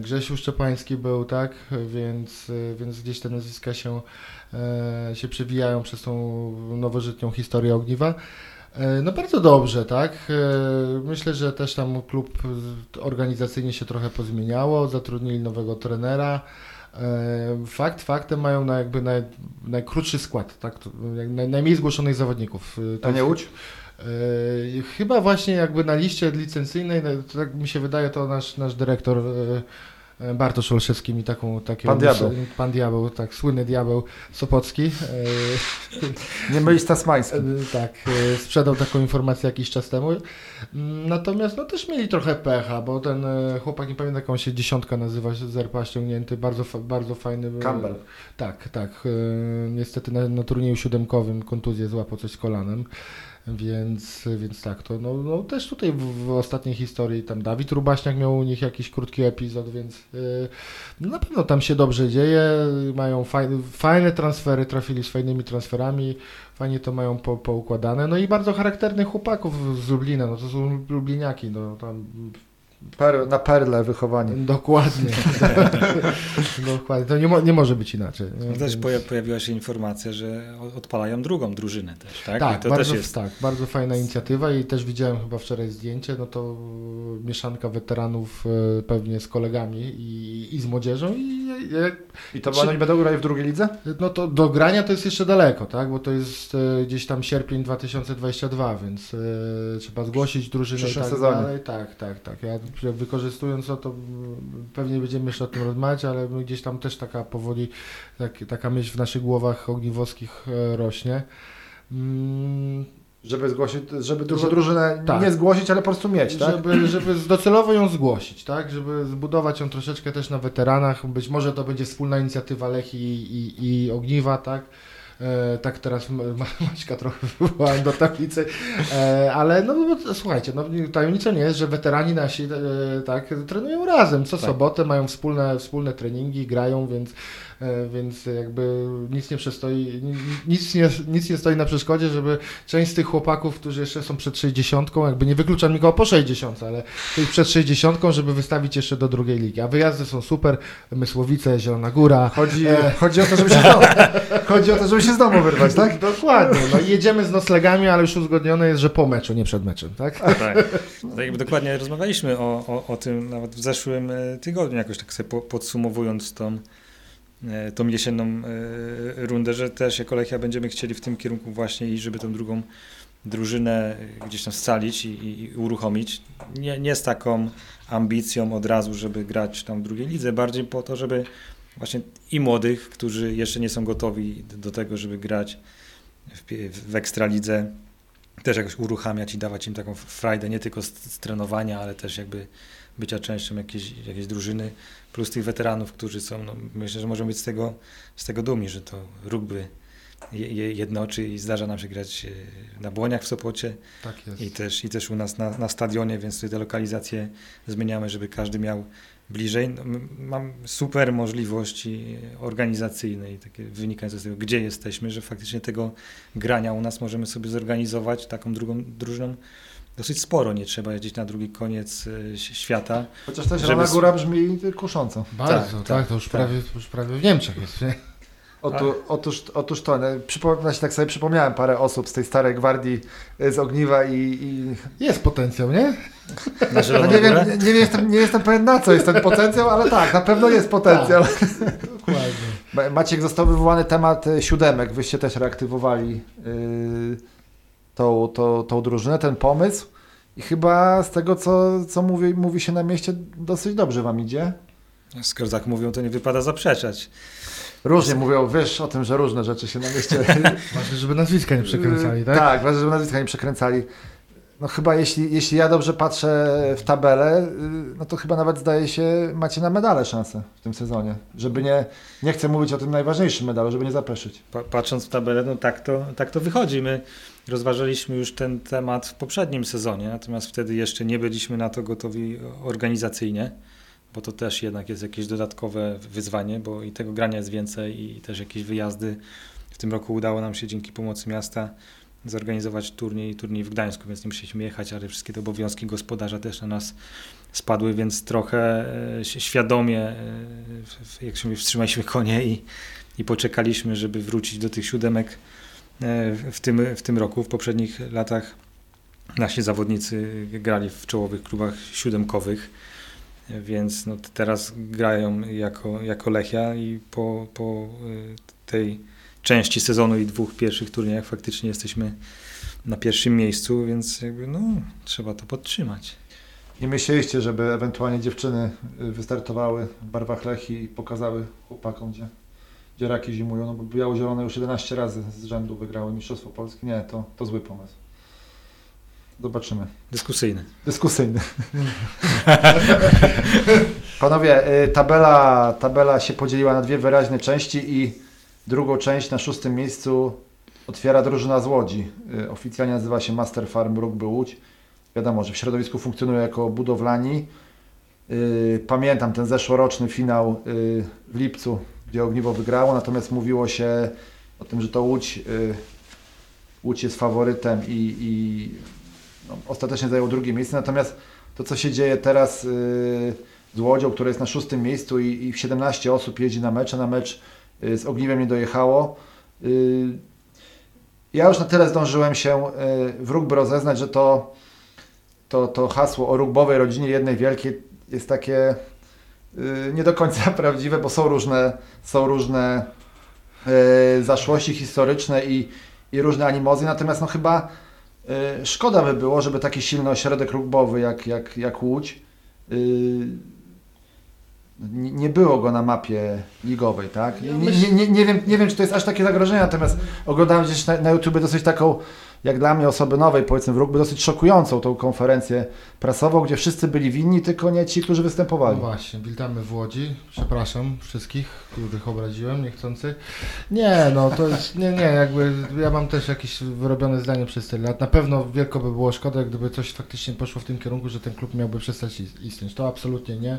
Grzesiu Szczepański był, tak? Więc, więc gdzieś te nazwiska się, się przewijają przez tą nowożytną historię Ogniwa. No bardzo dobrze, tak? Myślę, że też tam klub organizacyjnie się trochę pozmieniało, zatrudnili nowego trenera. Fakt, faktem mają na jakby naj, najkrótszy skład, tak? Naj, najmniej zgłoszonych zawodników. A nie Łódź? Chyba właśnie jakby na liście licencyjnej, tak mi się wydaje, to nasz, nasz dyrektor Bartosz Olszewski mi taką... Takie pan diabeł. Pan diabeł, tak, słynny diabeł sopocki. Nie mylić z tasmańskim. Tak, sprzedał taką informację jakiś czas temu. Natomiast no też mieli trochę pecha, bo ten chłopak, nie pamiętam jak on się dziesiątka nazywa, z er pe a ściągnięty, bardzo, bardzo fajny. Campbell. Tak, tak. Niestety na, na turnieju siódemkowym kontuzję złapał coś z kolanem. Więc, więc tak, to no, no też tutaj w, w ostatniej historii tam Dawid Rubaśniak miał u nich jakiś krótki epizod, więc yy, no na pewno tam się dobrze dzieje, mają fajne, fajne transfery, trafili z fajnymi transferami, fajnie to mają po, poukładane, no i bardzo charakternych chłopaków z Lublina, no to są lubliniaki, no tam... Per, na perle wychowanie. Dokładnie. Dokładnie. To nie, mo, nie może być inaczej. Też pojawiła się informacja, że odpalają drugą drużynę też, tak? Tak, to bardzo, też jest... tak, bardzo fajna inicjatywa i też widziałem chyba wczoraj zdjęcie, no to mieszanka weteranów pewnie z kolegami i, i z młodzieżą. I, i, I to czy... oni będą grali w drugiej lidze? No to do grania to jest jeszcze daleko, tak? Bo to jest gdzieś tam sierpień dwa tysiące dwudziesty drugi, więc y, trzeba zgłosić drużynę i tak sezonie. Dalej. Tak, tak, tak. Ja wykorzystując to, to pewnie będziemy jeszcze o tym rozmawiać, ale gdzieś tam też taka powoli, tak, taka myśl w naszych głowach ogniwowskich rośnie. Mm. Żeby zgłosić, żeby dużą drużynę tak. nie zgłosić, ale po prostu mieć, tak? Żeby, żeby docelowo ją zgłosić, tak? Żeby zbudować ją troszeczkę też na weteranach. Być może to będzie wspólna inicjatywa Lechii i, i, i Ogniwa, tak? E, tak teraz Ma- Maćka trochę wywołałem do tablicy, e, ale no bo, słuchajcie, no, tajemnicą nie jest, że weterani nasi e, tak trenują razem, co tak. sobotę mają wspólne, wspólne treningi, grają, więc, e, więc jakby nic nie przestoi, nic nie, nic nie stoi na przeszkodzie, żeby część z tych chłopaków, którzy jeszcze są przed sześćdziesiątką, jakby nie wykluczam nikogo po sześćdziesiątce, ale tych przed sześćdziesiątką, żeby wystawić jeszcze do drugiej ligi, a wyjazdy są super, Mysłowice, Zielona Góra. Chodzi, e, chodzi o to, żeby się znowu, chodzi o to, żeby się z domu wyrwać, tak? Dokładnie. No i jedziemy z noclegami, ale już uzgodnione jest, że po meczu, nie przed meczem, tak? Tak. Tak jakby dokładnie rozmawialiśmy o, o, o tym nawet w zeszłym tygodniu, jakoś tak sobie podsumowując tą, tą jesienną rundę, że też jako Lechia będziemy chcieli w tym kierunku właśnie iść, żeby tą drugą drużynę gdzieś tam scalić i, i, i uruchomić. Nie, nie z taką ambicją od razu, żeby grać tam w drugiej lidze, bardziej po to, żeby właśnie i młodych, którzy jeszcze nie są gotowi do tego, żeby grać w, w Ekstralidze, też jakoś uruchamiać i dawać im taką frajdę, nie tylko z, z trenowania, ale też jakby bycia częścią jakiejś, jakiejś drużyny, plus tych weteranów, którzy są, no, myślę, że możemy być z tego, z tego dumni, że to rugby je, je jednoczy i zdarza nam się grać na Błoniach w Sopocie, tak jest. I, też, i też u nas na, na stadionie, więc tutaj te lokalizacje zmieniamy, żeby każdy miał bliżej. No, mam super możliwości organizacyjne i takie wynikające z tego, gdzie jesteśmy, że faktycznie tego grania u nas możemy sobie zorganizować taką drugą drużyną dosyć sporo, nie trzeba jeździć na drugi koniec świata. Chociaż też Zielona Góra brzmi kusząco. Bardzo, tak, tak, tak to już, tak. Prawie, już prawie w Niemczech jest, nie? Otóż, otóż, otóż to, przypomina się, tak sobie przypomniałem parę osób z tej starej gwardii z Ogniwa i... i... Jest potencjał, nie? No nie, wiem, nie, nie, jestem, nie jestem pewien, na co jest ten potencjał, ale tak, na pewno jest potencjał. Tak, dokładnie. Maciek, został wywołany temat siódemek, wyście też reaktywowali yy, tą, tą, tą drużynę, ten pomysł i chyba z tego, co, co mówi, mówi się na mieście, dosyć dobrze wam idzie. Skoro tak mówią, to nie wypada zaprzeczać. Różnie mówią, wiesz o tym, że różne rzeczy się na mieście... Ważne, żeby nazwiska nie przekręcali, tak? Tak, ważne, żeby nazwiska nie przekręcali. No chyba jeśli, jeśli ja dobrze patrzę w tabelę, no to chyba nawet zdaje się, macie na medale szansę w tym sezonie. Żeby nie, nie chcę mówić o tym najważniejszym medalu, żeby nie zapeszyć. Patrząc w tabelę, no tak to, tak to wychodzi. My rozważaliśmy już ten temat w poprzednim sezonie, natomiast wtedy jeszcze nie byliśmy na to gotowi organizacyjnie. Bo to też jednak jest jakieś dodatkowe wyzwanie, bo i tego grania jest więcej i też jakieś wyjazdy. W tym roku udało nam się dzięki pomocy miasta zorganizować turniej, turniej w Gdańsku, więc nie musieliśmy jechać, ale wszystkie te obowiązki gospodarza też na nas spadły, więc trochę świadomie, jak się mówi, wstrzymaliśmy konie i, i poczekaliśmy, żeby wrócić do tych siódemek w tym, w tym roku. W poprzednich latach nasi zawodnicy grali w czołowych klubach siódemkowych. Więc no teraz grają jako, jako Lechia i po, po tej części sezonu i dwóch pierwszych turniejach faktycznie jesteśmy na pierwszym miejscu, więc jakby no trzeba to podtrzymać. Nie myśleliście, żeby ewentualnie dziewczyny wystartowały w barwach Lechii i pokazały chłopakom, gdzie, gdzie raki zimują? No bo biało-zielone już jedenaście razy z rzędu wygrały Mistrzostwo Polski. Nie, to, to zły pomysł. Zobaczymy. Dyskusyjny. Dyskusyjny. Panowie, tabela, tabela się podzieliła na dwie wyraźne części i drugą część na szóstym miejscu otwiera drużyna z Łodzi. Oficjalnie nazywa się Master Farm Rugby Łódź. Wiadomo, że w środowisku funkcjonuje jako budowlani. Pamiętam ten zeszłoroczny finał w lipcu, gdzie Ogniwo wygrało, natomiast mówiło się o tym, że to Łódź, Łódź jest faworytem i... i no, ostatecznie zajął drugie miejsce, natomiast to, co się dzieje teraz yy, z Łodzią, która jest na szóstym miejscu i, i siedemnaście osób jeździ na mecz, a na mecz yy, z Ogniwem nie dojechało. Yy, ja już na tyle zdążyłem się yy, w rugby rozeznać, że to, to, to hasło o rugbowej rodzinie jednej wielkiej jest takie yy, nie do końca prawdziwe, bo są różne, są różne yy, zaszłości historyczne i, i różne animozje, natomiast no chyba szkoda by było, żeby taki silny ośrodek rugbowy jak, jak, jak Łódź, yy, nie było go na mapie ligowej, tak? Nie, nie, nie, nie, wiem, nie wiem, czy to jest aż takie zagrożenie, natomiast oglądałem gdzieś na, na YouTubie dosyć taką jak dla mnie osoby nowej, powiedzmy w rugby, dosyć szokującą tą konferencję prasową, gdzie wszyscy byli winni, tylko nie ci, którzy występowali. No właśnie, witamy w Łodzi, przepraszam wszystkich, których obraziłem niechcący. Nie, no to jest, nie, nie, jakby ja mam też jakieś wyrobione zdanie przez tyle lat. Na pewno wielko by było szkoda, gdyby coś faktycznie poszło w tym kierunku, że ten klub miałby przestać istnieć. To absolutnie nie.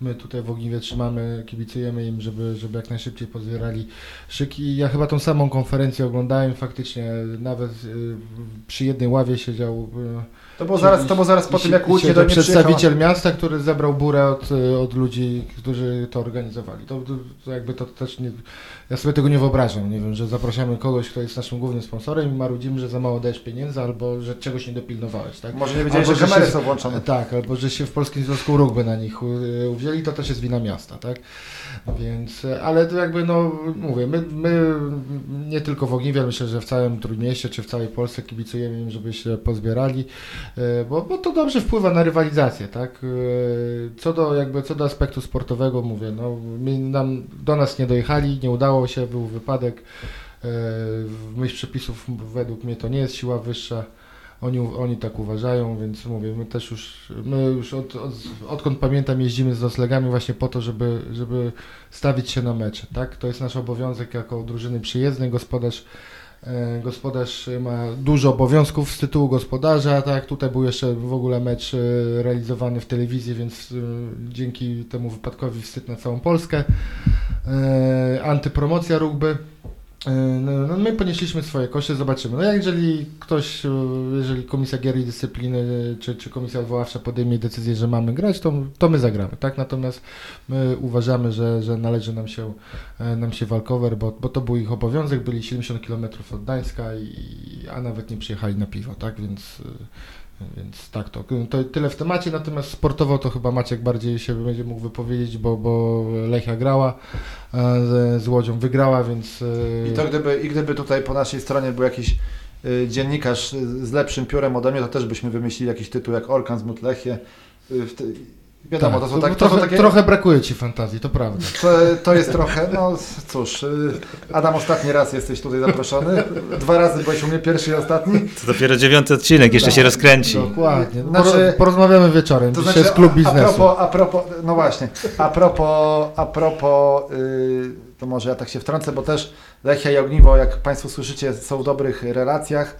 My tutaj w Ogniwie trzymamy, kibicujemy im, żeby, żeby jak najszybciej pozbierali szyk i ja chyba tą samą konferencję oglądałem, faktycznie nawet y, przy jednej ławie siedział... Y, to było zaraz, i, to było zaraz i, po tym, jak Łódź do mnie przedstawiciel miasta, który zebrał burę od, od ludzi, którzy to organizowali. To, to jakby to też nie... Ja sobie tego nie wyobrażam, nie wiem, że zapraszamy kogoś, kto jest naszym głównym sponsorem i marudzimy, że za mało dajesz pieniędzy albo że czegoś nie dopilnowałeś, tak? Może nie wiedziałeś, że, że kamery się, są włączone. Tak, albo że się w Polskim Związku Rugby na nich uwzięli, to też jest wina miasta, tak? Więc, ale to jakby, no mówię, my, my nie tylko w Ogniwie, ale myślę, że w całym Trójmieście czy w całej Polsce kibicujemy im, żeby się pozbierali, bo, bo to dobrze wpływa na rywalizację, tak? Co do jakby, co do aspektu sportowego, mówię, no my, nam, do nas nie dojechali, nie udało się, był wypadek, w myśl przepisów według mnie to nie jest siła wyższa, oni, oni tak uważają, więc mówię, my też już, my już od, od, odkąd pamiętam jeździmy z noclegami właśnie po to, żeby, żeby stawić się na mecze, tak? To jest nasz obowiązek jako drużyny przyjezdnej, gospodarz Gospodarz ma dużo obowiązków z tytułu gospodarza, tak, tutaj był jeszcze w ogóle mecz realizowany w telewizji, więc dzięki temu wypadkowi wstyd na całą Polskę, antypromocja rugby. No, my ponieśliśmy swoje koszty, zobaczymy. No jeżeli ktoś, jeżeli Komisja Gier i Dyscypliny, czy, czy Komisja Odwoławcza podejmie decyzję, że mamy grać, to, to my zagramy, tak? Natomiast my uważamy, że, że należy nam się, nam się walkover, bo, bo to był ich obowiązek, byli siedemdziesiąt kilometrów od Gdańska, i, a nawet nie przyjechali na piwo, tak? Więc... Więc tak, to, to tyle w temacie, natomiast sportowo to chyba Maciek bardziej się będzie mógł wypowiedzieć, bo, bo Lechia grała, z, z Łodzią wygrała, więc... I to gdyby, i gdyby tutaj po naszej stronie był jakiś y, dziennikarz z lepszym piórem ode mnie, to też byśmy wymyślili jakiś tytuł jak Orkan zmógł Lechię. Y, Wiadomo, tak, to są tak, trochę, to są takie... trochę brakuje ci fantazji, to prawda. To, to jest trochę, no cóż, Adam, ostatni raz jesteś tutaj zaproszony, dwa razy byłeś u mnie pierwszy i ostatni. To dopiero dziewiąty odcinek, jeszcze tak, się rozkręci. Dokładnie, znaczy, porozmawiamy wieczorem, to dzisiaj znaczy, jest klub biznesu. A propos, a propos, no właśnie, a propos, a propos yy, to może ja tak się wtrącę, bo też Lechia i Ogniwo, jak Państwo słyszycie, są w dobrych relacjach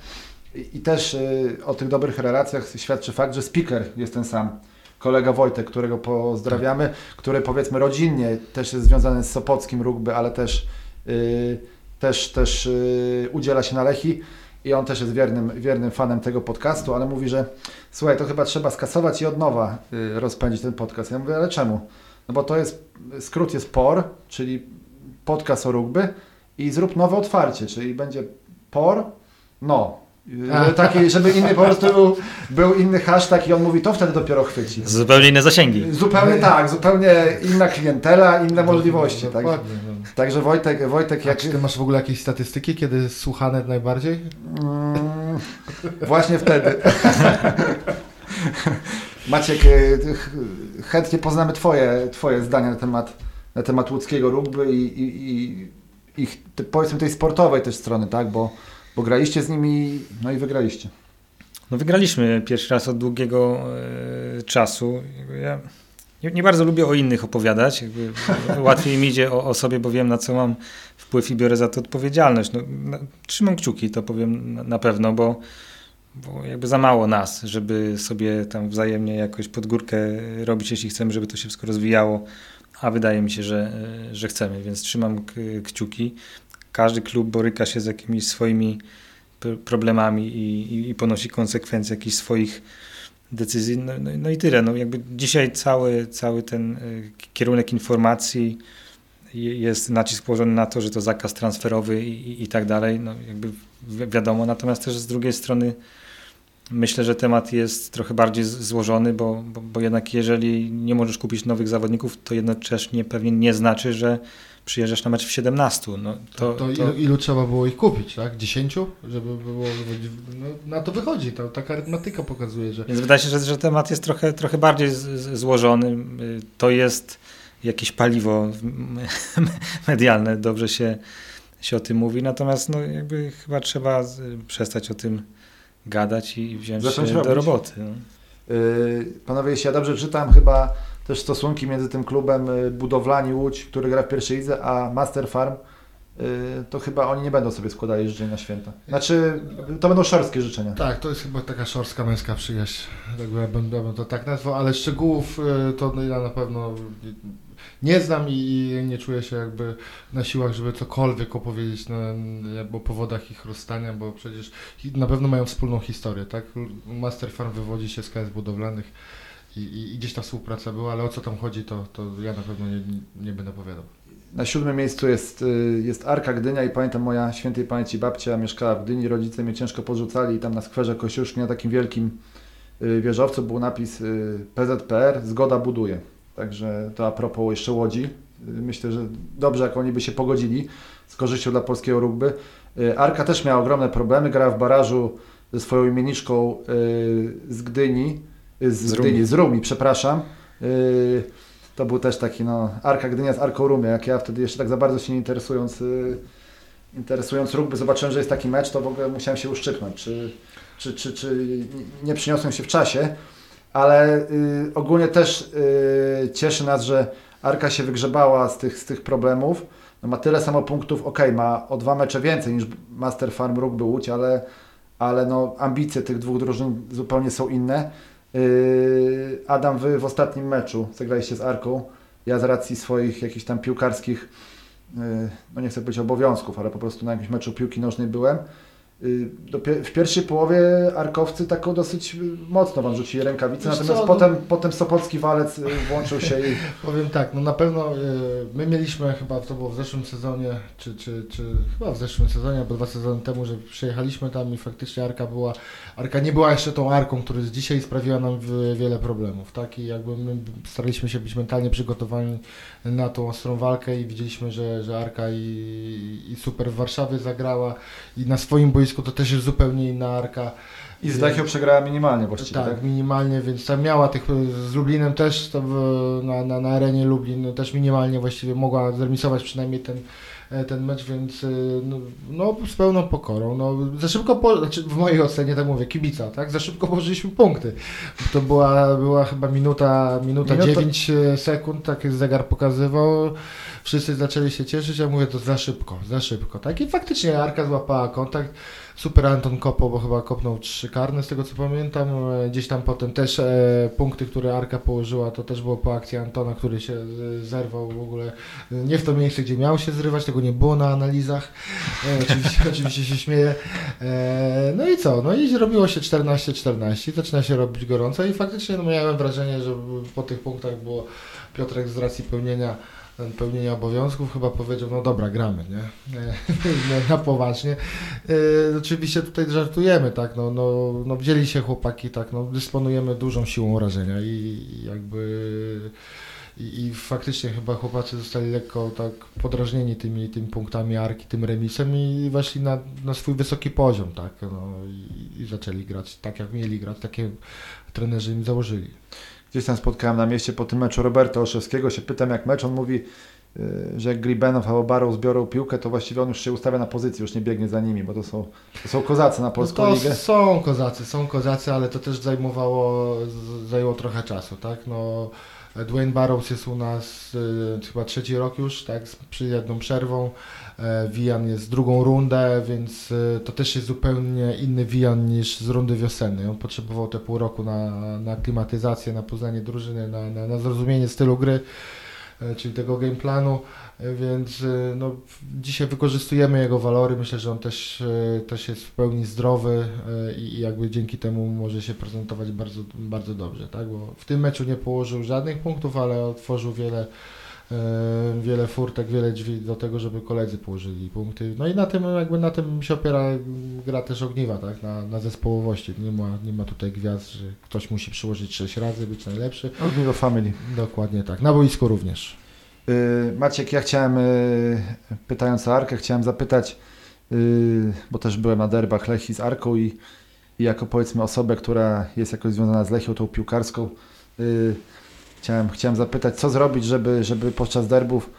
i, i też yy, o tych dobrych relacjach świadczy fakt, że speaker jest ten sam. Kolega Wojtek, którego pozdrawiamy, który powiedzmy rodzinnie też jest związany z sopockim rugby, ale też, yy, też, też yy, udziela się na Lechii i on też jest wiernym, wiernym fanem tego podcastu, ale mówi, że słuchaj, to chyba trzeba skasować i od nowa yy, rozpędzić ten podcast. Ja mówię, ale czemu? No bo to jest, skrót jest P O R, czyli podcast o rugby i zrób nowe otwarcie, czyli będzie P O R, no. Taki, żeby inny po prostu był, był inny hashtag i on mówi, to wtedy dopiero chwyci. Zupełnie inne zasięgi. Zupełnie tak, zupełnie inna klientela, inne możliwości. Tak, także Wojtek... Wojtek jak... Czy ty masz w ogóle jakieś statystyki, kiedy słuchane najbardziej? Mm, właśnie wtedy. Maciek, chętnie poznamy twoje, twoje zdania na temat, na temat łódzkiego rugby i, i, i ich, powiedzmy tej sportowej też strony, tak, bo Bo graliście z nimi, no i wygraliście. No wygraliśmy pierwszy raz od długiego y, czasu. Ja nie, nie bardzo lubię o innych opowiadać. Jakby łatwiej mi idzie o, o sobie, bo wiem, na co mam wpływ i biorę za to odpowiedzialność. No, na, trzymam kciuki, to powiem na, na pewno, bo, bo jakby za mało nas, żeby sobie tam wzajemnie jakoś pod górkę robić, jeśli chcemy, żeby to się wszystko rozwijało. A wydaje mi się, że, że chcemy, więc trzymam k- kciuki. Każdy klub boryka się z jakimiś swoimi problemami i, i, i ponosi konsekwencje jakichś swoich decyzji. No, no, no i tyle. No jakby dzisiaj cały, cały ten kierunek informacji jest nacisk położony na to, że to zakaz transferowy i, i, i tak dalej. No jakby wiadomo. Natomiast też z drugiej strony myślę, że temat jest trochę bardziej złożony, bo, bo, bo jednak jeżeli nie możesz kupić nowych zawodników, to jednocześnie pewnie nie znaczy, że przyjeżdżasz na mecz w siedemnastu. No, to, to, to... Ilu, ilu trzeba było ich kupić, tak? dziesięciu? Żeby było. No, na to wychodzi, to, taka arytmetyka pokazuje, że. Więc wydaje się, że, że temat jest trochę, trochę bardziej z, z, złożony. To jest jakieś paliwo medialne, dobrze się, się o tym mówi. Natomiast no, jakby chyba trzeba przestać o tym gadać i wziąć Zacząć się robić. do roboty. No. Yy, panowie, jeśli ja dobrze czytam, chyba też stosunki między tym klubem Budowlani Łódź, który gra w pierwszej lidze, a Master Farm, to chyba oni nie będą sobie składali życzeń na święta. Znaczy, to będą szorskie życzenia. Tak, to jest chyba taka szorska męska przyjaźń, ja bym to tak nazwał, ale szczegółów to ja na pewno nie znam i nie czuję się jakby na siłach, żeby cokolwiek opowiedzieć na, o powodach ich rozstania, bo przecież na pewno mają wspólną historię, tak? Master Farm wywodzi się z K S Budowlanych i, i gdzieś ta współpraca była, ale o co tam chodzi, to, to ja na pewno nie, nie będę opowiadał. Na siódmym miejscu jest, jest Arka Gdynia i pamiętam, moja świętej pamięci babcia mieszkała w Gdyni, rodzice mnie ciężko podrzucali i tam na skwerze Kościuszki na takim wielkim wieżowcu był napis P Z P R, zgoda buduje. Także to a propos jeszcze Łodzi, myślę, że dobrze jak oni by się pogodzili z korzyścią dla polskiego rugby. Arka też miała ogromne problemy, grała w barażu ze swoją imienniczką z Gdyni, z, z, Gdyni, Rumi. z Rumi, przepraszam. To był też taki, no, Arka Gdynia z Arką Rumy, jak ja wtedy jeszcze tak za bardzo się nie interesując, yy, interesując rugby, zobaczyłem, że jest taki mecz, to w ogóle musiałem się uszczyknąć, czy, czy, czy, czy nie przyniosłem się w czasie, ale yy, ogólnie też yy, cieszy nas, że Arka się wygrzebała z tych, z tych problemów, no, ma tyle samo punktów, okej, okay, ma o dwa mecze więcej niż Master Farm Rugby Łódź, ale, ale no, ambicje tych dwóch drużyn zupełnie są inne. Adam, wy w ostatnim meczu zagraliście z Arką, ja z racji swoich jakichś tam piłkarskich, no nie chcę powiedzieć obowiązków, ale po prostu na jakimś meczu piłki nożnej byłem. W pierwszej połowie Arkowcy taką dosyć mocno wam rzucili rękawice, Wiesz natomiast co, potem, no... potem Sopocki walec włączył się i... Powiem tak, no na pewno my mieliśmy chyba, to było w zeszłym sezonie, czy, czy, czy chyba w zeszłym sezonie, albo dwa sezony temu, że przyjechaliśmy tam i faktycznie Arka była, Arka nie była jeszcze tą Arką, która z dzisiaj sprawiła nam wiele problemów, tak? I jakby my staraliśmy się być mentalnie przygotowani na tą ostrą walkę i widzieliśmy, że, że Arka i, i super w Warszawie zagrała i na swoim boisku to też jest zupełnie inna Arka. I z Lechią przegrała minimalnie właściwie. Tak, tak, minimalnie, więc tam miała tych, z Lublinem też, to w, na, na, na arenie Lublin też minimalnie właściwie mogła zremisować przynajmniej ten, ten mecz, więc no, no z pełną pokorą. No, za szybko, po, znaczy w mojej ocenie tak mówię, kibica, tak? Za szybko położyliśmy punkty. To była, była chyba minuta, minuta, minuta dziewięć sekund, tak zegar pokazywał. Wszyscy zaczęli się cieszyć, ja mówię, to za szybko, za szybko, tak? I faktycznie Arka złapała kontakt. Super Anton kopał, bo chyba kopnął trzy karne z tego co pamiętam, gdzieś tam potem też e, punkty, które Arka położyła, to też było po akcji Antona, który się zerwał w ogóle nie w to miejsce, gdzie miał się zrywać, tego nie było na analizach, e, oczywiście, oczywiście się śmieję, e, no i co, no i robiło się czternaście czternaście, zaczyna się robić gorąco i faktycznie no, miałem wrażenie, że po tych punktach było Piotrek z racji pełnienia pełnienia obowiązków, chyba powiedział, no dobra, gramy, nie? Na poważnie. Yy, oczywiście tutaj żartujemy, tak, no, no, no wzięli się chłopaki, tak, no dysponujemy dużą siłą rażenia i, i jakby... I, I faktycznie chyba chłopacy zostali lekko tak podrażnieni tymi, tymi punktami Arki, tym remisem i weszli na, na swój wysoki poziom, tak, no i, i zaczęli grać tak, jak mieli grać, takie trenerzy im założyli. Gdzieś tam spotkałem na mieście po tym meczu Roberta Olszewskiego, się pytam jak mecz, on mówi, że jak Gribenow albo Barrows biorą piłkę, to właściwie on już się ustawia na pozycji, już nie biegnie za nimi, bo to są, to są kozacy na polską no to ligę. Są kozacy, są kozacy, ale to też zajmowało, zajęło trochę czasu, tak, no... Dwayne Barrows jest u nas y, chyba trzeci rok już, tak, z jedną przerwą. E, Vian jest drugą rundę, więc y, to też jest zupełnie inny Vian niż z rundy wiosennej. On potrzebował te pół roku na, na klimatyzację, na poznanie drużyny, na, na, na zrozumienie stylu gry, e, czyli tego game planu. E, więc y, no, dzisiaj wykorzystujemy jego walory. Myślę, że on też, y, też jest w pełni zdrowy y, i jakby dzięki temu może się prezentować bardzo, bardzo dobrze, tak? Bo w tym meczu nie położył żadnych punktów, ale otworzył wiele, y, wiele furtek, wiele drzwi do tego, żeby koledzy położyli punkty. No i na tym, jakby na tym się opiera gra też Ogniwa, tak? Na, na zespołowości. Nie ma, nie ma tutaj gwiazd, że ktoś musi przyłożyć sześć razy, być najlepszy. Ogniwo Family. Dokładnie tak. Na boisku również. Maciek, ja chciałem, pytając o Arkę, chciałem zapytać, bo też byłem na derbach Lechii z Arką i, i jako powiedzmy osobę, która jest jakoś związana z Lechią, tą piłkarską, chciałem, chciałem zapytać, co zrobić, żeby, żeby podczas derbów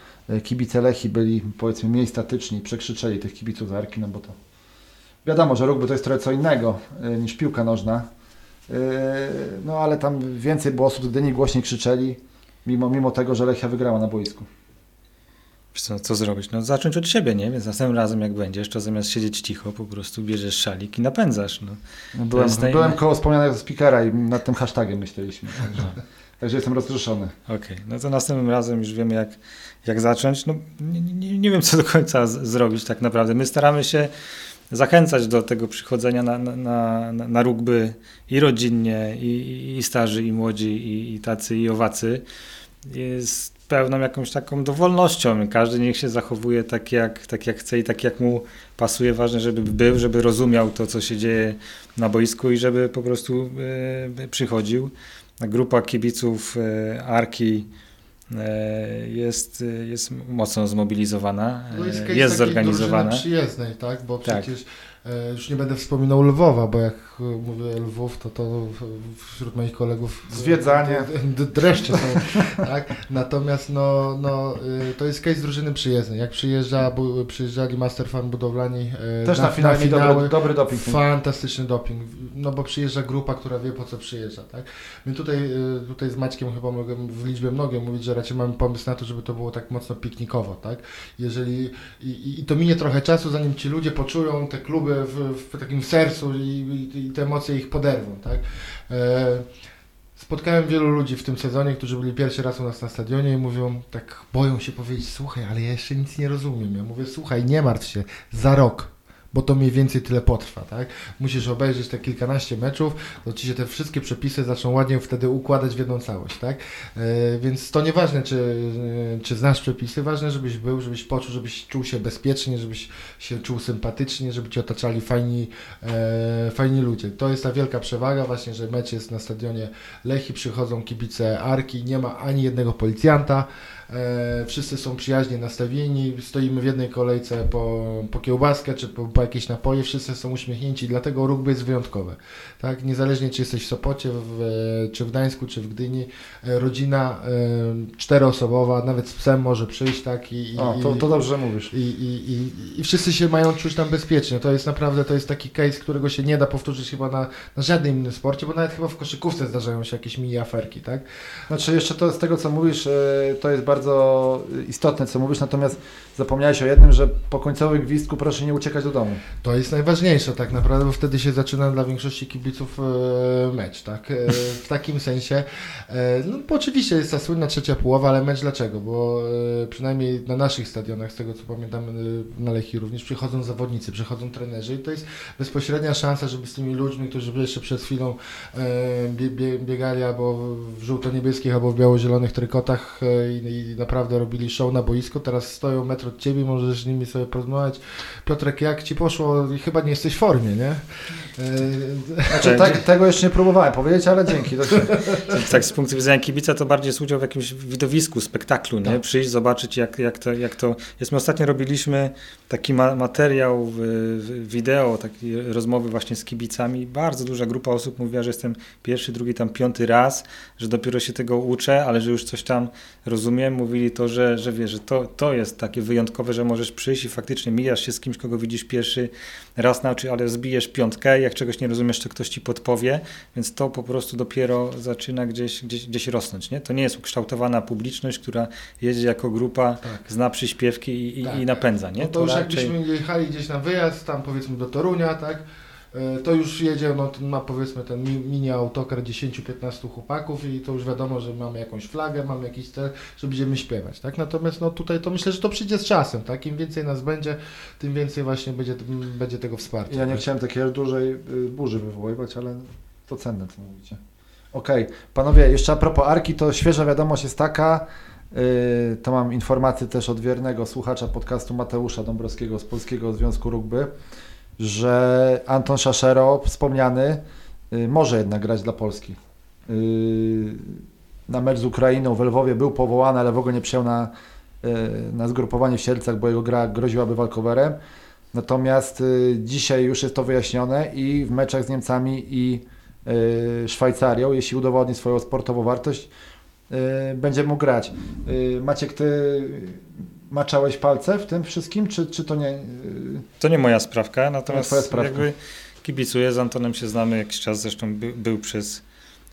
kibice Lechii byli, powiedzmy, mniej statyczni i przekrzyczeli tych kibiców z Arki, no bo to Wiadomo, że rugby to jest trochę co innego y, niż piłka nożna, y, no ale tam więcej było osób w Gdyni, głośniej krzyczeli, mimo, mimo tego, że Lechia wygrała na boisku. Wiesz co, co zrobić? No zacząć od siebie, nie? Więc następnym razem jak będziesz, to zamiast siedzieć cicho, po prostu bierzesz szalik i napędzasz. No. No, byłem, byłem tajemny... koło wspomnianego speakera i nad tym hashtagiem myśleliśmy. No. Także jestem rozruszony. Okej, okay. No to następnym razem już wiemy jak, jak zacząć. No, nie, nie, nie wiem co do końca z- zrobić tak naprawdę. My staramy się zachęcać do tego przychodzenia na, na, na, na rugby i rodzinnie, i, i starzy, i młodzi, i, i tacy, i owacy. Z pełną jakąś taką dowolnością. Każdy niech się zachowuje tak jak, tak jak chce i tak jak mu pasuje. Ważne, żeby był, żeby rozumiał to, co się dzieje na boisku i żeby po prostu e, przychodził. Grupa kibiców Arki jest, jest mocno zmobilizowana, no jest, jest zorganizowana. Przyjezdnej, tak? Bo tak. Przecież już nie będę wspominał Lwowa, bo jak mówię Lwów, to to wśród moich kolegów zwiedzanie, dreszcze są. Tak? Natomiast no, no, to jest case drużyny przyjezdnej. Jak przyjeżdża, przyjeżdżali Master Farm Budowlani też na, na, finale, na finały, dobry, dobry doping. Fantastyczny doping, no bo przyjeżdża grupa, która wie po co przyjeżdża. Tak? My tutaj, tutaj z Maćkiem chyba mogę w liczbie mnogiej mówić, że raczej mamy pomysł na to, żeby to było tak mocno piknikowo. Tak? Jeżeli, i, i to minie trochę czasu, zanim ci ludzie poczują te kluby w, w takim sercu i, i te emocje ich poderwą, tak? E, spotkałem wielu ludzi w tym sezonie, którzy byli pierwszy raz u nas na stadionie i mówią, tak boją się powiedzieć, słuchaj, ale ja jeszcze nic nie rozumiem. Ja mówię, słuchaj, nie martw się, za rok, bo to mniej więcej tyle potrwa, tak? Musisz obejrzeć te kilkanaście meczów, to ci się te wszystkie przepisy zaczną ładnie wtedy układać w jedną całość, tak? Yy, więc to nieważne, czy, czy znasz przepisy, ważne, żebyś był, żebyś poczuł, żebyś czuł się bezpiecznie, żebyś się czuł sympatycznie, żeby ci otaczali fajni, e, fajni ludzie. To jest ta wielka przewaga właśnie, że mecz jest na stadionie Lechii, przychodzą kibice Arki, nie ma ani jednego policjanta, E, wszyscy są przyjaźnie nastawieni, stoimy w jednej kolejce po, po kiełbaskę czy po, po jakieś napoje, wszyscy są uśmiechnięci, dlatego rugby jest wyjątkowe. Tak? Niezależnie czy jesteś w Sopocie, w, czy w Gdańsku, czy w Gdyni, e, rodzina e, czteroosobowa, nawet z psem może przyjść. Tak? I, i, o, to, to dobrze i, mówisz. I, i, i, I wszyscy się mają czuć tam bezpiecznie. To jest naprawdę, to jest taki case, którego się nie da powtórzyć chyba na, na żadnym innym sporcie, bo nawet chyba w koszykówce zdarzają się jakieś mini aferki. Tak? Znaczy jeszcze to, z tego co mówisz, to jest bardzo bardzo istotne, co mówisz, natomiast zapomniałeś o jednym, że po końcowym gwizdku proszę nie uciekać do domu. To jest najważniejsze tak naprawdę, bo wtedy się zaczyna dla większości kibiców mecz, tak? W takim sensie, no bo oczywiście jest ta słynna trzecia połowa, ale mecz dlaczego? Bo przynajmniej na naszych stadionach, z tego co pamiętam, na Lechii również przychodzą zawodnicy, przychodzą trenerzy i to jest bezpośrednia szansa, żeby z tymi ludźmi, którzy jeszcze przed chwilą bie- biegali albo w żółto-niebieskich, albo w biało-zielonych trykotach i i naprawdę robili show na boisku, teraz stoją metr od ciebie, możesz z nimi sobie porozmawiać. Piotrek, jak ci poszło? Chyba nie jesteś w formie, nie? Znaczy, tak, tego jeszcze nie próbowałem powiedzieć, ale dzięki. Tak, z punktu widzenia kibica to bardziej jest udział w jakimś widowisku, spektaklu, nie? Tak. Przyjść, zobaczyć jak, jak, to, jak to jest. My ostatnio robiliśmy taki ma- materiał wideo, takie rozmowy właśnie z kibicami. Bardzo duża grupa osób mówiła, że jestem pierwszy, drugi, tam piąty raz, że dopiero się tego uczę, ale że już coś tam rozumiem. Mówili to, że, że wiesz, że to, to jest takie wyjątkowe, że możesz przyjść i faktycznie mijasz się z kimś, kogo widzisz pierwszy raz na oczy, ale zbijesz piątkę, jak czegoś nie rozumiesz, to ktoś ci podpowie, więc to po prostu dopiero zaczyna gdzieś, gdzieś, gdzieś rosnąć, nie? To nie jest ukształtowana publiczność, która jedzie jako grupa, tak. Zna przyśpiewki i, i, tak. I napędza, nie? No to, to już raczej... jakbyśmy jechali gdzieś na wyjazd, tam powiedzmy do Torunia, tak? To już jedzie, no, ma powiedzmy ten mini autokar dziesięciu do piętnastu chłopaków i to już wiadomo, że mamy jakąś flagę, mamy jakiś cel, że będziemy śpiewać, tak? Natomiast no tutaj to myślę, że to przyjdzie z czasem, tak? Im więcej nas będzie, tym więcej właśnie będzie, będzie tego wsparcia. Ja nie chciałem takiej dużej burzy wywoływać, ale to cenne, co mówicie. Okej, okay. Panowie, jeszcze a propos Arki, to świeża wiadomość jest taka, yy, to mam informację też od wiernego słuchacza podcastu Mateusza Dąbrowskiego z Polskiego Związku Rugby, że Anton Szaszero, wspomniany, y, może jednak grać dla Polski. Y, na mecz z Ukrainą w Lwowie był powołany, ale w ogóle nie przyjął na, y, na zgrupowanie w Sielcach, bo jego gra groziłaby walkowerem. Natomiast y, dzisiaj już jest to wyjaśnione i w meczach z Niemcami i y, Szwajcarią, jeśli udowodni swoją sportową wartość, y, będzie mógł grać. Y, Maciek, ty maczałeś palce w tym wszystkim, czy, czy to nie... To nie moja sprawka, natomiast twoja sprawka. Jakby kibicuję, z Antonem się znamy jakiś czas, zresztą by, był przez,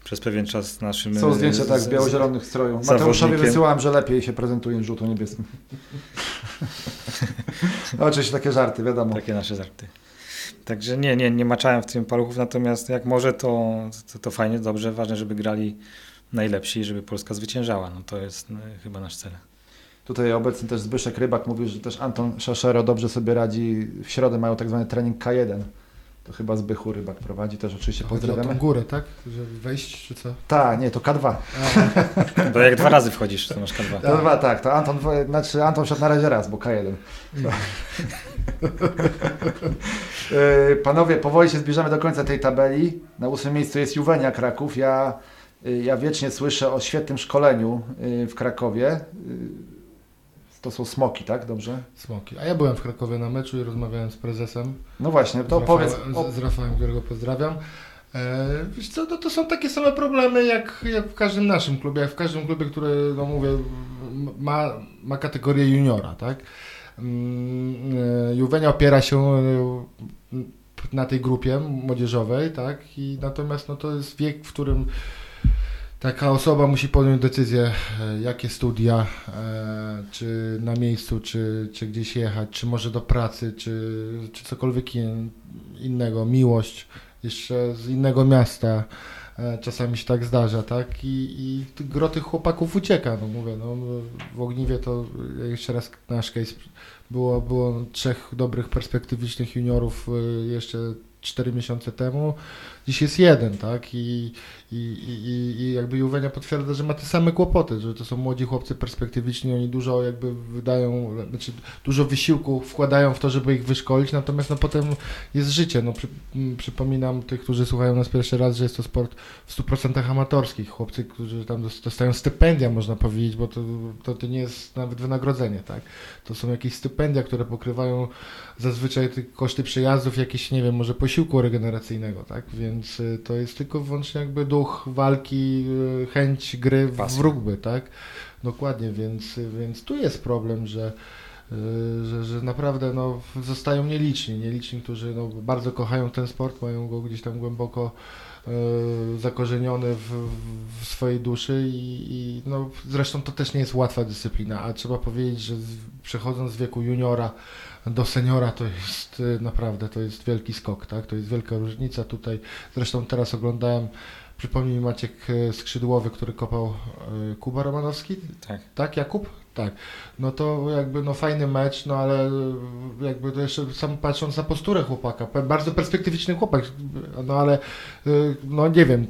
przez pewien czas naszym... Są zdjęcia z, tak z biało-zielonych stroju. Mateuszowi wysyłałem, że lepiej się prezentuje w żółto-niebieskim. No, oczywiście takie żarty, wiadomo. Takie nasze żarty. Także nie, nie, nie maczałem w tym paluchów, natomiast jak może to, to, to fajnie, dobrze, ważne, żeby grali najlepsi, żeby Polska zwyciężała. No to jest no, chyba nasz cel. Tutaj obecny też Zbyszek Rybak mówił, że też Anton Szaszero dobrze sobie radzi. W środę mają tak zwany trening K jeden. To chyba Zbychu Rybak prowadzi, też oczywiście to pozdrawiamy. Na górę, tak? Że wejść czy co? Tak, nie, to K dwa. Bo jak dwa razy wchodzisz, to masz K dwa. K dwa, tak. To Anton, znaczy Anton wszedł na razie raz, bo K jeden. No. Panowie, powoli się zbliżamy do końca tej tabeli. Na ósmym miejscu jest Juwenia Kraków. Ja, ja wiecznie słyszę o świetnym szkoleniu w Krakowie. To są Smoki, tak? Dobrze? Smoki. A ja byłem w Krakowie na meczu i rozmawiałem z prezesem. No właśnie, to Rafał, powiedz... O... Z Rafałem, którego pozdrawiam. E, wiesz co, to, to są takie same problemy jak, jak w każdym naszym klubie, jak w każdym klubie, który, no mówię, ma, ma kategorię juniora, tak? Juwenia opiera się na tej grupie młodzieżowej, tak? I natomiast no, to jest wiek, w którym taka osoba musi podjąć decyzję, jakie studia, czy na miejscu, czy, czy gdzieś jechać, czy może do pracy, czy, czy cokolwiek innego, miłość, jeszcze z innego miasta, czasami się tak zdarza, tak, i, i gro tych chłopaków ucieka, no mówię, no, w Ogniwie to jeszcze raz nasz case, było, było trzech dobrych, perspektywicznych juniorów jeszcze cztery miesiące temu, dziś jest jeden, tak, i, i, i, i jakby Juwenia potwierdza, że ma te same kłopoty, że to są młodzi chłopcy perspektywiczni, oni dużo jakby wydają, znaczy dużo wysiłku wkładają w to, żeby ich wyszkolić, natomiast no potem jest życie, no przy, przypominam tych, którzy słuchają nas pierwszy raz, że jest to sport w stu procentach amatorskich, chłopcy, którzy tam dostają stypendia, można powiedzieć, bo to, to, to nie jest nawet wynagrodzenie, tak, to są jakieś stypendia, które pokrywają zazwyczaj koszty przejazdów, jakieś, nie wiem, może posiłku regeneracyjnego, tak, więc Więc to jest tylko wyłącznie jakby duch walki, chęć gry w, w rugby, tak? Dokładnie, więc, więc tu jest problem, że, że, że naprawdę no, zostają nieliczni, nieliczni, którzy no, bardzo kochają ten sport, mają go gdzieś tam głęboko y, zakorzeniony w, w swojej duszy i, i no, zresztą to też nie jest łatwa dyscyplina, a trzeba powiedzieć, że z, przechodząc z wieku juniora do seniora to jest naprawdę, to jest wielki skok, tak? To jest wielka różnica tutaj. Zresztą teraz oglądałem, przypomnij mi Maciek Skrzydłowy, który kopał Kuba Romanowski? Tak. Tak, Jakub? Tak. No to jakby no fajny mecz, no ale jakby to jeszcze sam patrząc na posturę chłopaka, bardzo perspektywiczny chłopak, no ale no nie wiem,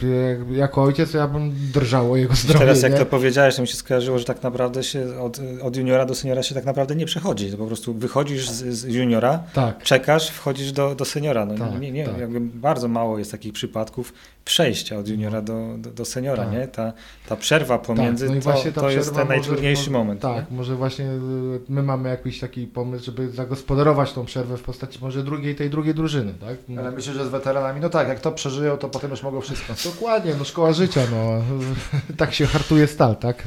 jako ojciec ja bym drżał o jego zdrowie. I teraz jak nie? To powiedziałeś, to mi się skojarzyło, że tak naprawdę się od, od juniora do seniora się tak naprawdę nie przechodzi, to po prostu wychodzisz tak. z, z juniora, tak. czekasz, wchodzisz do, do seniora, no tak, nie, nie, tak. Jakby bardzo mało jest takich przypadków przejścia od juniora do, do, do seniora, tak. nie? Ta, ta przerwa pomiędzy, tak. no to, ta to jest ten może, najtrudniejszy może, moment. Tak, może właśnie my mamy jakiś taki pomysł, żeby zagospodarować tą przerwę w postaci może drugiej, tej drugiej drużyny, tak? No. Ale myślę, że z weteranami, no tak, jak to przeżyją, to potem już mogą wszystko. Dokładnie, no szkoła życia, no. Tak się hartuje stal, tak?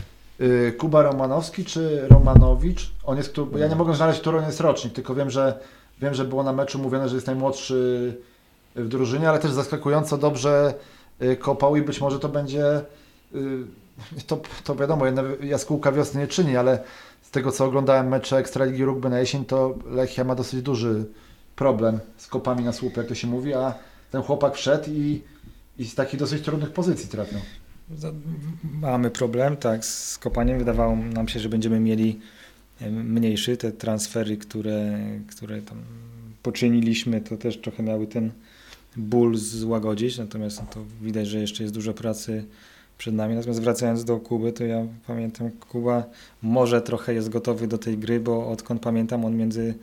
Kuba Romanowski czy Romanowicz? On jest, tu, bo ja nie mogę znaleźć, który on jest rocznik, tylko wiem, że wiem, że było na meczu mówione, że jest najmłodszy w drużynie, ale też zaskakująco dobrze kopał i być może to będzie... To, to wiadomo, jedna jaskółka wiosny nie czyni, ale z tego co oglądałem mecze Ekstraligi Rugby na jesień, to Lechia ma dosyć duży problem z kopami na słup, jak to się mówi, a ten chłopak wszedł i, i z takich dosyć trudnych pozycji trafił. Mamy problem, tak, z kopaniem. Wydawało nam się, że będziemy mieli mniejszy. Te transfery, które, które tam poczyniliśmy, to też trochę miały ten ból złagodzić, natomiast to widać, że jeszcze jest dużo pracy przed nami. Natomiast wracając do Kuby, to ja pamiętam, Kuba może trochę jest gotowy do tej gry, bo odkąd pamiętam, on między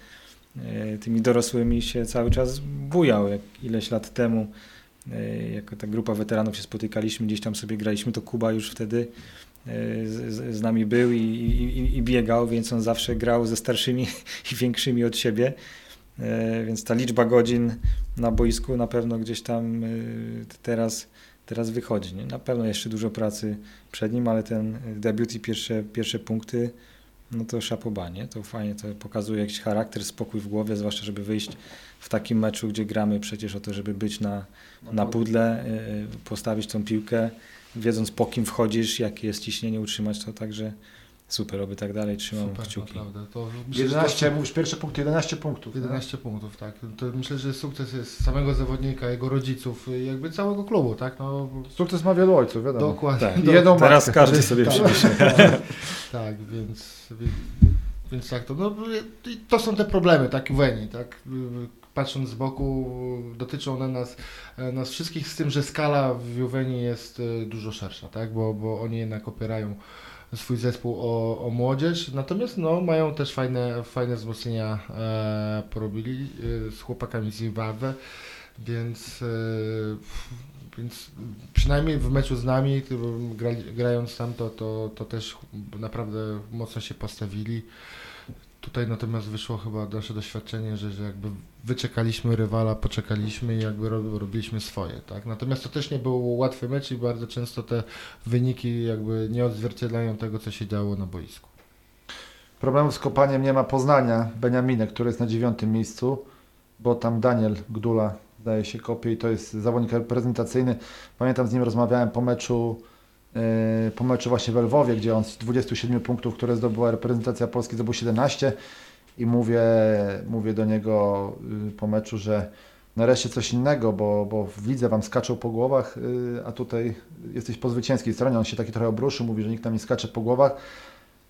tymi dorosłymi się cały czas bujał. Jak ileś lat temu, jako ta grupa weteranów się spotykaliśmy, gdzieś tam sobie graliśmy, to Kuba już wtedy z, z nami był i, i, i biegał, więc on zawsze grał ze starszymi i większymi od siebie. Więc ta liczba godzin na boisku na pewno gdzieś tam teraz Teraz wychodzi. Nie? Na pewno jeszcze dużo pracy przed nim, ale ten debiut i pierwsze, pierwsze punkty no to szapobanie, to fajnie, to pokazuje jakiś charakter, spokój w głowie, zwłaszcza żeby wyjść w takim meczu, gdzie gramy przecież o to, żeby być na, na pudle, postawić tą piłkę, wiedząc po kim wchodzisz, jakie jest ciśnienie, utrzymać to, także super, oby tak dalej, trzymam super, kciuki. To jedenaście, to... mówisz, pierwszy punkt, jedenaście punktów. jedenaście tak? punktów, tak. To myślę, że sukces jest samego zawodnika, jego rodziców, jakby całego klubu, tak? No... Sukces ma wielu ojców, wiadomo. Dokładnie. Tak. Jedną teraz matkę. Każdy sobie tak. przypisze. Tak, tak więc, więc, więc tak to. No, to są te problemy, tak, w Unii, tak? Patrząc z boku, dotyczą one nas, nas wszystkich, z tym, że skala w Juwenii jest dużo szersza, tak? Bo, bo oni jednak opierają swój zespół o, o młodzież, natomiast no, mają też fajne, fajne wzmocnienia, e, porobili e, z chłopakami z Zimbabwe, więc, e, więc przynajmniej w meczu z nami, gra, grając tam, to, to, to też naprawdę mocno się postawili. Tutaj natomiast wyszło chyba nasze doświadczenie, że, że jakby wyczekaliśmy rywala, poczekaliśmy i jakby robiliśmy swoje, tak? Natomiast to też nie był łatwy mecz i bardzo często te wyniki jakby nie odzwierciedlają tego, co się działo na boisku. Problemów z kopaniem nie ma Poznania, Beniaminek, który jest na dziewiątym miejscu, bo tam Daniel Gdula daje się kopie i to jest zawodnik reprezentacyjny. Pamiętam, z nim rozmawiałem po meczu po meczu właśnie we Lwowie, gdzie on z dwudziestu siedmiu punktów, które zdobyła reprezentacja Polski, zdobył siedemnaście i mówię, mówię do niego po meczu, że nareszcie coś innego, bo, bo widzę, wam skaczą po głowach, a tutaj jesteś po zwycięskiej stronie. On się taki trochę obruszył, mówi, że nikt nam nie skacze po głowach.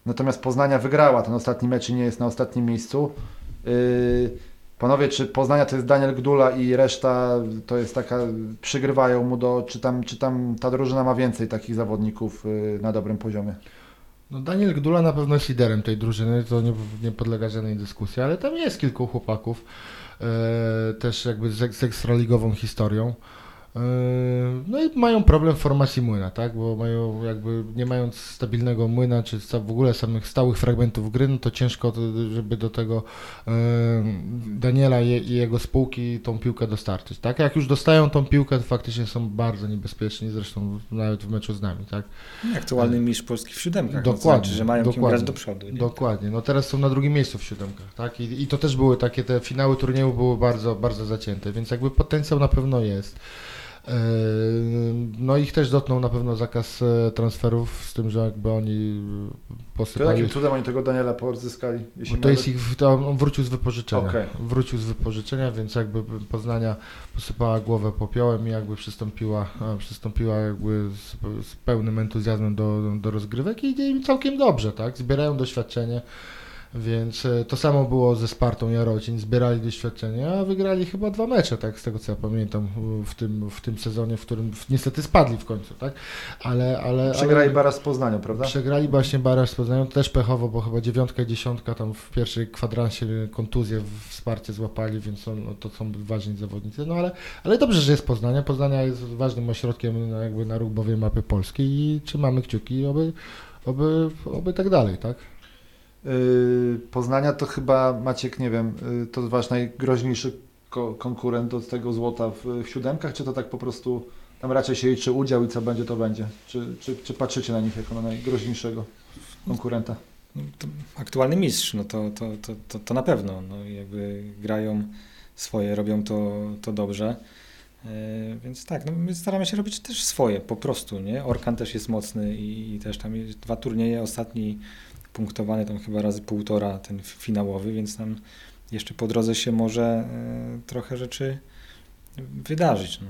Natomiast Poznania wygrała ten ostatni mecz i nie jest na ostatnim miejscu. Panowie, czy Poznania to jest Daniel Gdula i reszta to jest taka, przygrywają mu do, czy tam, czy tam ta drużyna ma więcej takich zawodników na dobrym poziomie? No Daniel Gdula na pewno jest liderem tej drużyny, to nie, nie podlega żadnej dyskusji, ale tam jest kilku chłopaków, e, też jakby z, z ekstraligową historią. No i mają problem w formacji młyna, tak? Bo mają jakby, nie mając stabilnego młyna, czy w ogóle samych stałych fragmentów gry, no to ciężko, żeby do tego Daniela i jego spółki tą piłkę dostarczyć, tak? Jak już dostają tą piłkę, to faktycznie są bardzo niebezpieczni, zresztą nawet w meczu z nami, tak? Aktualny mistrz Polski w siódemkach, dokładnie, no to znaczy, że mają kim grać do przodu. Nie? Dokładnie, no teraz są na drugim miejscu w siódemkach, tak? I, i to też były takie, te finały turniejów były bardzo, bardzo zacięte, więc jakby potencjał na pewno jest. No ich też dotknął na pewno zakaz transferów, z tym, że jakby oni posypali. To jakim cudem oni tego Daniela pozyskali? Jeśli to jest ich, to on wrócił z wypożyczenia, okay. Wrócił z wypożyczenia, więc jakby Poznania posypała głowę popiołem i jakby przystąpiła, przystąpiła jakby z, z pełnym entuzjazmem do, do rozgrywek i idzie im całkiem dobrze, tak? Zbierają doświadczenie. Więc to samo było ze Spartą Jarocin, zbierali doświadczenie, a wygrali chyba dwa mecze, tak, z tego co ja pamiętam, w tym, w tym sezonie, w którym niestety spadli w końcu, tak, ale... ale przegrali baraż z Poznaniu, prawda? Przegrali właśnie baraż z Poznaniu, też pechowo, bo chyba dziewiątka i dziesiątka tam w pierwszej kwadransie kontuzję w Sparcie złapali, więc są, no, to są ważni zawodnicy, no ale, ale dobrze, że jest Poznania, Poznania jest ważnym ośrodkiem no, jakby na rugbowej mapie Polski i trzymamy kciuki, oby, oby, oby tak dalej, tak? Poznania to chyba, Maciek, nie wiem, to wasz najgroźniejszy ko- konkurent do tego złota w, w siódemkach, czy to tak po prostu tam raczej się liczy udział i co będzie, to będzie? Czy, czy, czy patrzycie na nich jako na najgroźniejszego konkurenta? Aktualny mistrz, no to, to, to, to, to na pewno, no jakby grają swoje, robią to, to dobrze. Więc tak, no my staramy się robić też swoje, po prostu, nie? Orkan też jest mocny i, i też tam jest dwa turnieje, ostatni punktowany tam chyba razy półtora ten finałowy, więc tam jeszcze po drodze się może y, trochę rzeczy wydarzyć. No.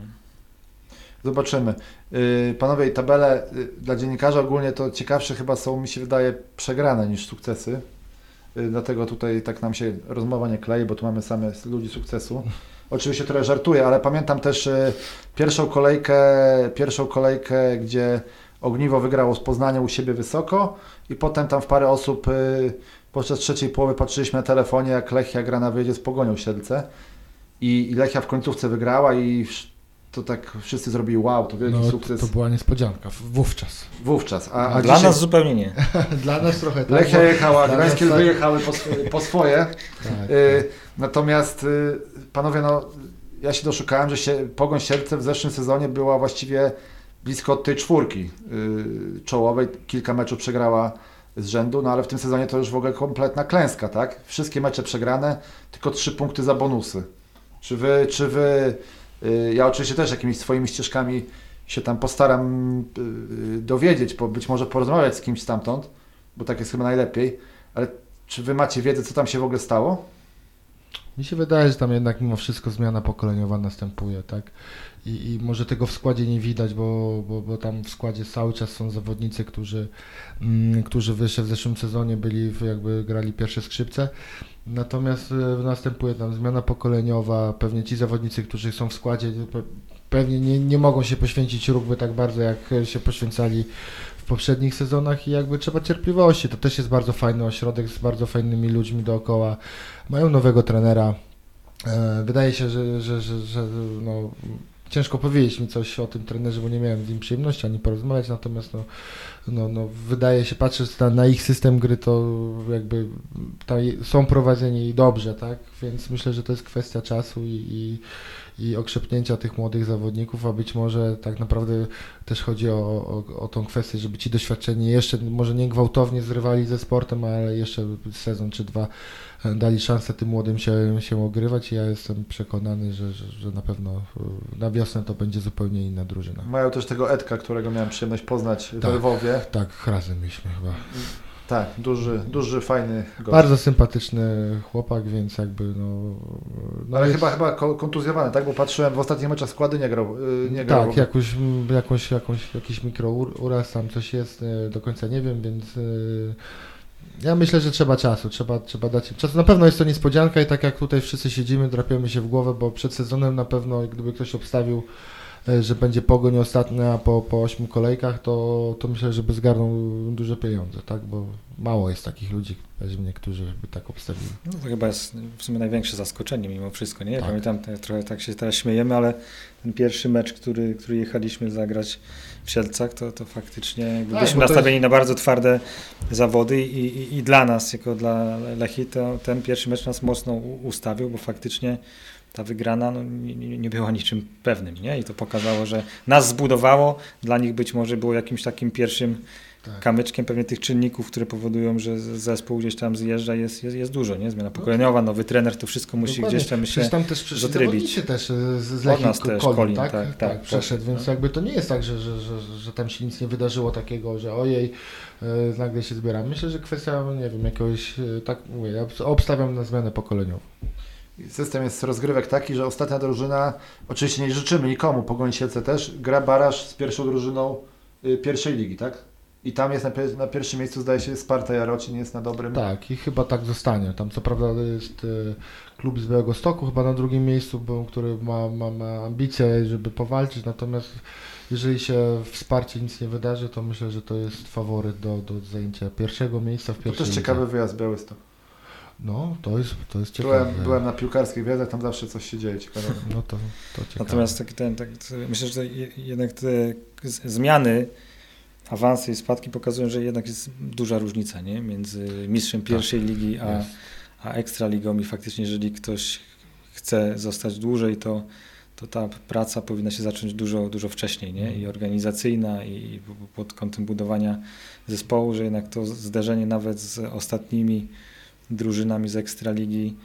Zobaczymy. Yy, panowie, tabele yy, dla dziennikarza ogólnie to ciekawsze chyba są, mi się wydaje, przegrane niż sukcesy. Yy, dlatego tutaj tak nam się rozmowa nie klei, bo tu mamy same ludzi sukcesu. Oczywiście trochę żartuję, ale pamiętam też yy, pierwszą kolejkę, pierwszą kolejkę, gdzie Ogniwo wygrało z Poznania u siebie wysoko i potem tam w parę osób y, podczas trzeciej połowy patrzyliśmy na telefonie, jak Lechia gra na wyjeździe z Pogonią w Siedlce i, i Lechia w końcówce wygrała i to tak wszyscy zrobili wow, to wielki no, sukces. To, to była niespodzianka wówczas. Wówczas. A, a Dla dzisiaj... nas zupełnie nie. Dla nas trochę tak. Lechia jechała, Gdańskie tak... wyjechały po, po swoje. Tak, y, tak. Natomiast y, panowie, no ja się doszukałem, że się, Pogoń Siedlce w zeszłym sezonie była właściwie blisko od tej czwórki yy, czołowej, kilka meczów przegrała z rzędu, no ale w tym sezonie to już w ogóle kompletna klęska, tak? Wszystkie mecze przegrane, tylko trzy punkty za bonusy. Czy wy, czy wy, ja oczywiście też jakimiś swoimi ścieżkami się tam postaram dowiedzieć, być może porozmawiać z kimś stamtąd, bo tak jest chyba najlepiej, ale czy wy macie wiedzę, co tam się w ogóle stało? Mi się wydaje, że tam jednak mimo wszystko zmiana pokoleniowa następuje, tak? I, i może tego w składzie nie widać, bo, bo, bo tam w składzie cały czas są zawodnicy, którzy, mm, którzy jeszcze w zeszłym sezonie byli, jakby grali pierwsze skrzypce. Natomiast następuje tam zmiana pokoleniowa, pewnie ci zawodnicy, którzy są w składzie, pewnie nie, nie mogą się poświęcić rugby tak bardzo, jak się poświęcali w poprzednich sezonach i jakby trzeba cierpliwości. To też jest bardzo fajny ośrodek z bardzo fajnymi ludźmi dookoła. Mają nowego trenera. Wydaje się, że, że, że, że no, ciężko powiedzieć mi coś o tym trenerze, bo nie miałem z nim przyjemności ani porozmawiać, natomiast no, no, no, wydaje się, patrząc na, na ich system gry, to jakby tam są prowadzeni dobrze, tak? Więc myślę, że to jest kwestia czasu i, i i okrzepnięcia tych młodych zawodników, a być może tak naprawdę też chodzi o, o, o tą kwestię, żeby ci doświadczeni jeszcze może nie gwałtownie zrywali ze sportem, ale jeszcze sezon czy dwa dali szansę tym młodym się, się ogrywać i ja jestem przekonany, że, że, że na pewno na wiosnę to będzie zupełnie inna drużyna. Mają też tego Edka, którego miałem przyjemność poznać tak, w Lwowie. Tak, razem mieliśmy chyba. Tak, duży, duży, fajny gość. Bardzo sympatyczny chłopak, więc jakby no... no ale jest... chyba, chyba kontuzjowany, tak? Bo patrzyłem, w ostatnich meczach składy nie grał. Nie grał. Tak, jakoś, jakąś, jakąś, jakiś mikrouraz tam coś jest, do końca nie wiem, więc... Ja myślę, że trzeba czasu, trzeba, trzeba dać im czasu. Na pewno jest to niespodzianka i tak jak tutaj wszyscy siedzimy, drapiemy się w głowę, bo przed sezonem na pewno, gdyby ktoś obstawił, że będzie Pogoń ostatnia po, po ośmiu kolejkach, to, to myślę, że by zgarnął duże pieniądze, tak? Bo mało jest takich ludzi, niektórzy by tak obstawili. No to chyba jest w sumie największe zaskoczenie mimo wszystko, nie? Ja tak. Pamiętam, trochę tak się teraz śmiejemy, ale ten pierwszy mecz, który, który jechaliśmy zagrać w Sielcach, to, to faktycznie tak, byliśmy nastawieni jest... na bardzo twarde zawody i, i, i dla nas, jako dla Lechii, to ten pierwszy mecz nas mocno ustawił, bo faktycznie ta wygrana no, nie, nie była niczym pewnym, nie? I to pokazało, że nas zbudowało, dla nich być może było jakimś takim pierwszym tak. kamyczkiem pewnie tych czynników, które powodują, że zespół gdzieś tam zjeżdża, jest, jest, jest dużo, nie? Zmiana pokoleniowa, nowy trener, to wszystko musi dokładnie. Gdzieś tam, myślę, tam też dotrybić. Też z Lechii, od nas też Kolin, Kolin tak? Tak, tak, tak, przeszedł, tak, więc tak. jakby to nie jest tak, że, że, że, że tam się nic nie wydarzyło takiego, że ojej, nagle się zbieramy. Myślę, że kwestia, nie wiem, jakiegoś, tak mówię, ja obstawiam na zmianę pokoleniową. System jest rozgrywek taki, że ostatnia drużyna, oczywiście nie życzymy nikomu, Pogoń Sielce też, gra baraż z pierwszą drużyną y, pierwszej ligi, tak? I tam jest na, pier- na pierwszym miejscu, zdaje się, Sparta Jarocin jest na dobrym... Tak, i chyba tak zostanie. Tam co prawda jest y, klub z Białegostoku chyba na drugim miejscu, bo, który ma, ma, ma ambicje, żeby powalczyć, natomiast jeżeli się wsparcie nic nie wydarzy, to myślę, że to jest faworyt do, do zajęcia pierwszego miejsca w pierwszej To też lidze. Ciekawy wyjazd Białystok. No, to jest, to jest ciekawe. Byłem, byłem na piłkarskich wyjazdach, tam zawsze coś się dzieje ciekawego. No to, to ciekawe. Natomiast taki ten, tak, myślę, że jednak te zmiany, awanse i spadki pokazują, że jednak jest duża różnica, nie? Między mistrzem pierwszej tak, ligi a, a ekstraligą i faktycznie, jeżeli ktoś chce zostać dłużej, to, to ta praca powinna się zacząć dużo, dużo wcześniej, nie? I organizacyjna, i pod kątem budowania zespołu, że jednak to zderzenie nawet z ostatnimi drużynami z Ekstraligi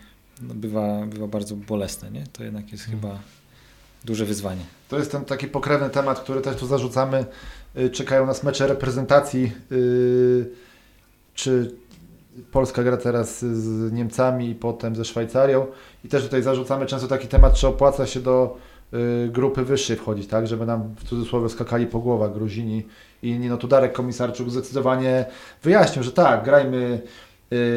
no bywa, bywa bardzo bolesne, nie? To jednak jest hmm. chyba duże wyzwanie. To jest ten taki pokrewny temat, który też tu zarzucamy. Czekają nas mecze reprezentacji. Czy Polska gra teraz z Niemcami i potem ze Szwajcarią? I też tutaj zarzucamy często taki temat, czy opłaca się do grupy wyższej wchodzić, tak? Żeby nam w cudzysłowie skakali po głowach Gruzini i inni. No tu Darek Komisarczuk zdecydowanie wyjaśnił, że tak, grajmy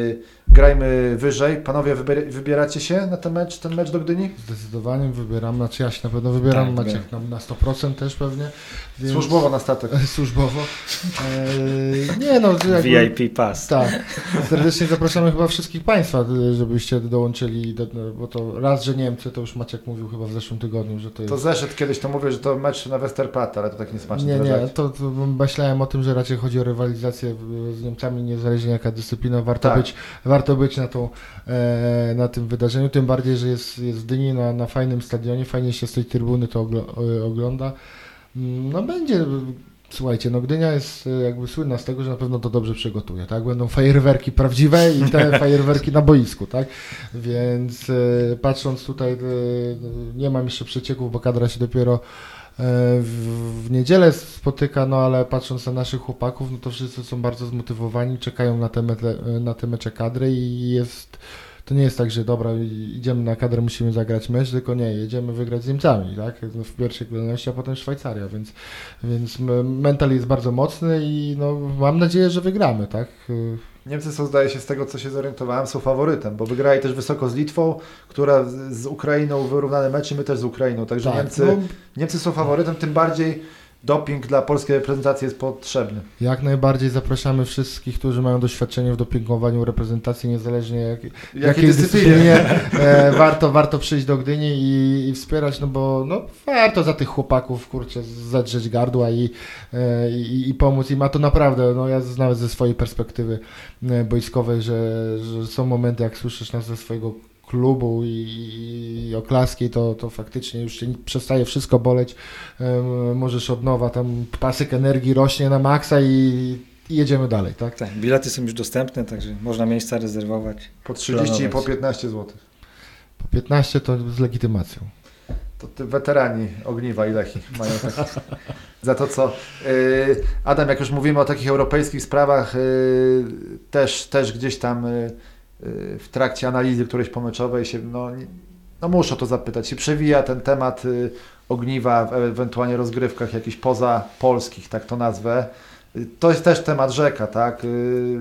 Yy, grajmy wyżej. Panowie, wybier- wybieracie się na ten mecz, ten mecz do Gdyni? Zdecydowanie wybieram, znaczy ja się na pewno wybieram, tak, Maciek na, na sto procent też pewnie. Więc... Służbowo na statek. Służbowo. Yy, nie no, jakby... V I P pass. Tak. Serdecznie zapraszamy chyba wszystkich Państwa, żebyście dołączyli, do, bo to raz, że Niemcy, to już Maciek mówił chyba w zeszłym tygodniu, że to jest... To zeszedł kiedyś, to mówię, że to mecz na Westerplatte, ale to tak niesmaczne. Nie, nie, to, to myślałem o tym, że raczej chodzi o rywalizację z Niemcami, niezależnie jaka dyscyplina, warto tak. być, warto być na, tą, e, na tym wydarzeniu, tym bardziej, że jest, jest w Gdyni na, na fajnym stadionie, fajnie się z tej trybuny to oglo, ogląda. No będzie Słuchajcie, no Gdynia jest jakby słynna z tego, że na pewno to dobrze przygotuje, tak? Będą fajerwerki prawdziwe i te fajerwerki na boisku, tak? Więc patrząc tutaj, nie mam jeszcze przecieków, bo kadra się dopiero w niedzielę spotyka, no ale patrząc na naszych chłopaków, no to wszyscy są bardzo zmotywowani, czekają na te, metle, na te mecze kadry i jest... To nie jest tak, że dobra, idziemy na kadrę, musimy zagrać mecz, tylko nie, jedziemy wygrać z Niemcami, tak? W pierwszej kolejności, a potem Szwajcaria, więc, więc mental jest bardzo mocny i no, mam nadzieję, że wygramy, tak? Niemcy są, zdaje się, z tego co się zorientowałem, są faworytem, bo wygrali też wysoko z Litwą, która z Ukrainą wyrównane mecze, my też z Ukrainą, także tak, Niemcy, no... Niemcy są faworytem, tym bardziej doping dla polskiej reprezentacji jest potrzebny. Jak najbardziej zapraszamy wszystkich, którzy mają doświadczenie w dopingowaniu reprezentacji, niezależnie jak, jakiej, jakiej dyscyplinie. E, warto, warto przyjść do Gdyni i, i wspierać, no bo no, warto za tych chłopaków, kurczę, zadrzeć gardła i, e, i, i pomóc im. A to naprawdę, no ja nawet ze swojej perspektywy boiskowej, że, że są momenty, jak słyszysz nas ze swojego klubu i, i oklaski, to, to faktycznie już się przestaje wszystko boleć, um, możesz od nowa, tam pasyk energii rośnie na maksa i, i jedziemy dalej, tak? Tak, bilety są już dostępne, także można miejsca rezerwować. Po trzydzieści planować. I po piętnaście złotych. Po piętnaście to z legitymacją. To ty weterani Ogniwa i Lechii mają tak za to, co... Yy, Adam, jak już mówimy o takich europejskich sprawach, yy, też, też gdzieś tam... Yy, w trakcie analizy którejś pomyczowej się, no, no muszę to zapytać, się przewija ten temat y, Ogniwa w ewentualnie rozgrywkach jakichś pozapolskich, tak to nazwę. Y, to jest też temat rzeka, tak? Y,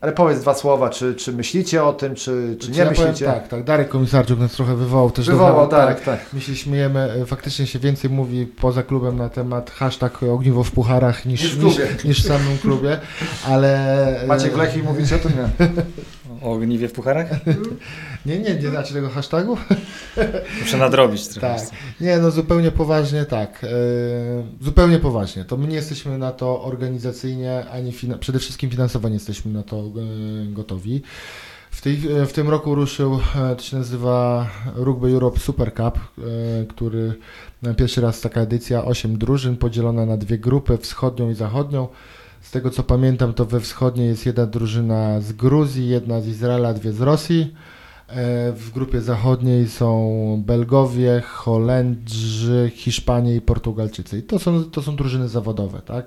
ale powiedz dwa słowa, czy, czy myślicie o tym, czy, czy nie ja myślicie? Powiem, tak, tak. Darek Komisarczuk nas trochę wywołał też. Wywołał, Darek, tak. tak. My się śmiejemy, faktycznie się więcej mówi poza klubem na temat hashtag Ogniwo w pucharach niż, niż, w, klubie. niż, niż w samym klubie, ale... Maciek Lechii mówi, co to nie? O Ogniwie w pucharach? nie, nie, nie znacie tego hashtagu? Muszę nadrobić trochę. Tak. Nie, no zupełnie poważnie tak. Yy, zupełnie poważnie. To my nie jesteśmy na to organizacyjnie, ani fina- przede wszystkim finansowo nie jesteśmy na to yy, gotowi. W, tej, w tym roku ruszył, to się nazywa Rugby Europe Super Cup, który pierwszy raz taka edycja, osiem drużyn podzielona na dwie grupy, wschodnią i zachodnią. Z tego co pamiętam, to we wschodniej jest jedna drużyna z Gruzji, jedna z Izraela, dwie z Rosji. W grupie zachodniej są Belgowie, Holendrzy, Hiszpanie i Portugalczycy. I to są, to są drużyny zawodowe, tak?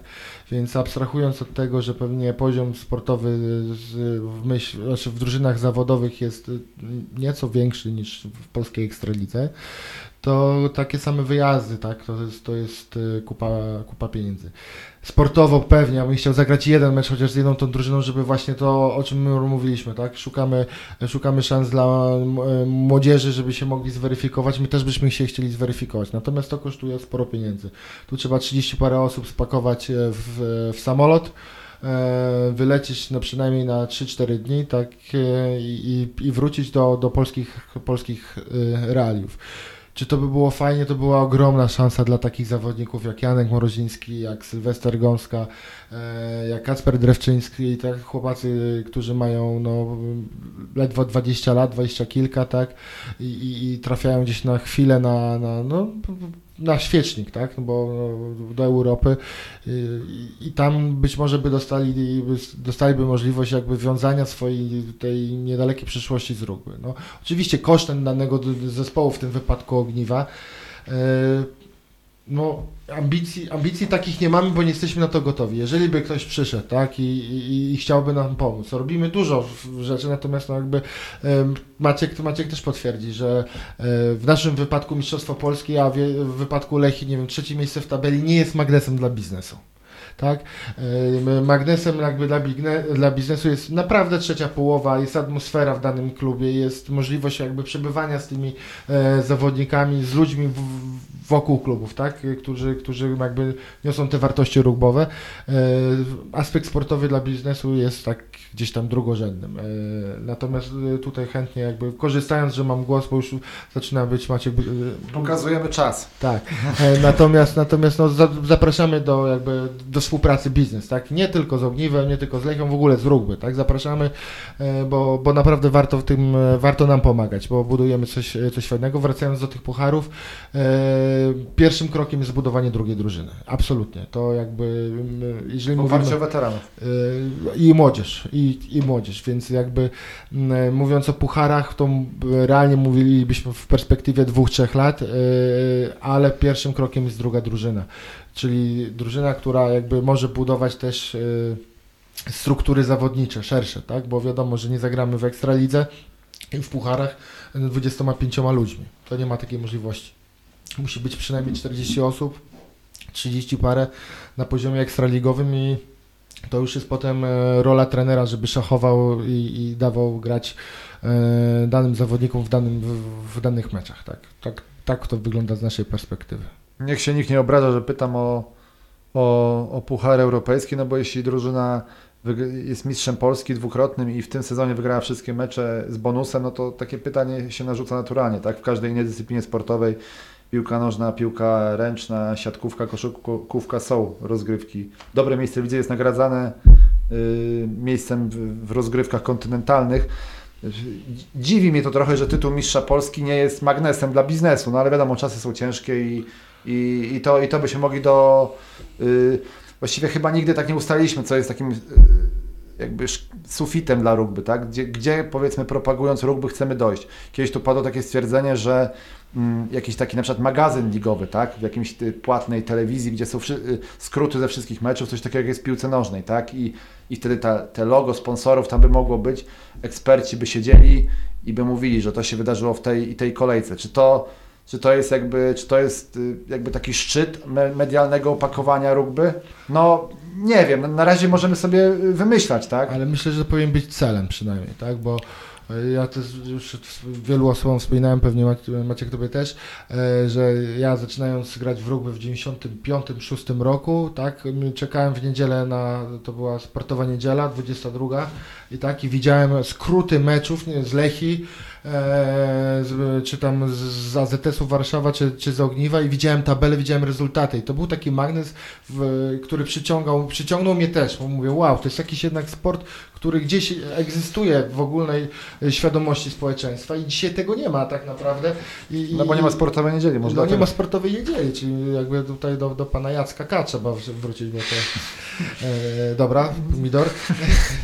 Więc abstrahując od tego, że pewnie poziom sportowy w, myśl, znaczy w drużynach zawodowych jest nieco większy niż w polskiej Ekstralidze, to takie same wyjazdy, tak? To jest, to jest kupa, kupa pieniędzy. Sportowo pewnie, ja bym chciał zagrać jeden mecz chociaż z jedną tą drużyną, żeby właśnie to, o czym my mówiliśmy, tak? Szukamy, szukamy szans dla młodzieży, żeby się mogli zweryfikować. My też byśmy się chcieli zweryfikować, natomiast to kosztuje sporo pieniędzy. Tu trzeba trzydzieści parę osób spakować w, w samolot, wylecieć no przynajmniej na trzy cztery dni, tak? I, i wrócić do, do polskich, polskich realiów. Czy to by było fajnie, to była ogromna szansa dla takich zawodników jak Janek Moroziński, jak Sylwester Gąska, jak Kacper Drewczyński i tak chłopacy, którzy mają no, ledwo dwadzieścia lat, dwadzieścia kilka, tak, i, i, i trafiają gdzieś na chwilę na, na, no, na świecznik, tak, bo no, do Europy i, i tam być może by dostali, dostaliby możliwość jakby wiązania swojej tej niedalekiej przyszłości z rugby. No, oczywiście kosztem danego zespołu, w tym wypadku Ogniwa, yy, no ambicji, ambicji takich nie mamy, bo nie jesteśmy na to gotowi. Jeżeli by ktoś przyszedł, tak, i, i, i chciałby nam pomóc, robimy dużo rzeczy, natomiast no, jakby Maciek, Maciek też potwierdzi, że w naszym wypadku Mistrzostwo Polski, a w wypadku Lechii, nie wiem, trzecie miejsce w tabeli nie jest magnesem dla biznesu. Tak? Magnesem jakby dla, dla biznesu jest naprawdę trzecia połowa, jest atmosfera w danym klubie, jest możliwość jakby przebywania z tymi e, zawodnikami, z ludźmi w, w, wokół klubów, tak? Którzy, którzy jakby niosą te wartości rugbowe. E, aspekt sportowy dla biznesu jest tak gdzieś tam drugorzędnym. E, natomiast tutaj chętnie jakby korzystając, że mam głos, bo już zaczyna być Maciek... Pokazujemy czas. Tak. E, natomiast natomiast no, za, zapraszamy do jakby do współpracy biznes, tak? Nie tylko z Ogniwem, nie tylko z Lechią, w ogóle z rugby, tak? Zapraszamy, bo, bo naprawdę warto w tym, warto nam pomagać, bo budujemy coś, coś fajnego. Wracając do tych pucharów, pierwszym krokiem jest budowanie drugiej drużyny. Absolutnie. To jakby, jeżeli mówimy... Poparcie weteranów. I młodzież, i, i młodzież, więc jakby mówiąc o pucharach, to realnie mówilibyśmy w perspektywie dwóch, trzech lat, ale pierwszym krokiem jest druga drużyna, czyli drużyna, która jakby może budować też struktury zawodnicze, szersze, tak? Bo wiadomo, że nie zagramy w Ekstralidze i w pucharach dwudziestoma pięcioma ludźmi. To nie ma takiej możliwości. Musi być przynajmniej czterdzieści osób, trzydzieści parę na poziomie ekstraligowym i to już jest potem rola trenera, żeby szachował i, i dawał grać danym zawodnikom w, danym, w, w danych meczach. Tak, tak, tak to wygląda z naszej perspektywy. Niech się nikt nie obraża, że pytam o, o, o puchar europejski, no bo jeśli drużyna jest mistrzem Polski dwukrotnym i w tym sezonie wygrała wszystkie mecze z bonusem, no to takie pytanie się narzuca naturalnie, tak? W każdej innej dyscyplinie sportowej, piłka nożna, piłka ręczna, siatkówka, koszykówka, są rozgrywki. Dobre miejsce widzę jest nagradzane yy, miejscem w, w rozgrywkach kontynentalnych. Dziwi mnie to trochę, że tytuł mistrza Polski nie jest magnesem dla biznesu, no ale wiadomo, czasy są ciężkie i, i, i, to, i to by się mogli do... Yy, Właściwie chyba nigdy tak nie ustaliliśmy, co jest takim jakby sufitem dla rugby, tak? Gdzie, gdzie powiedzmy propagując rugby chcemy dojść. Kiedyś tu padło takie stwierdzenie, że mm, jakiś taki na przykład magazyn ligowy, tak? W jakimś ty, płatnej telewizji, gdzie są wszy- skróty ze wszystkich meczów, coś takiego jak jest w piłce nożnej, tak? I, i wtedy ta, te logo sponsorów tam by mogło być, eksperci by siedzieli i by mówili, że to się wydarzyło w tej i tej kolejce. Czy to, Czy to jest jakby, czy to jest jakby taki szczyt medialnego opakowania rugby? No nie wiem, na razie możemy sobie wymyślać, tak? Ale myślę, że to powinien być celem przynajmniej, tak? Bo ja też już wielu osobom wspominałem, pewnie Maciek Tobie też, że ja zaczynając grać w rugby w dziewięćdziesiątym piątym, szóstym roku, tak, czekałem w niedzielę na, to była sportowa niedziela, dwudziesta druga i tak, i widziałem skróty meczów nie, z Lechii, Z, czy tam z A Z S-u Warszawa, czy, czy z Ogniwa i widziałem tabelę, widziałem rezultaty i to był taki magnes, w, który przyciągał, przyciągnął mnie też, bo mówię wow, to jest jakiś jednak sport, który gdzieś egzystuje w ogólnej świadomości społeczeństwa i dzisiaj tego nie ma tak naprawdę. I, no bo nie ma sportowej niedzieli. Może no nie ma sportowej niedzieli, czyli jakby tutaj do, do pana Jacka K. trzeba wrócić do tego. E, dobra, Midor.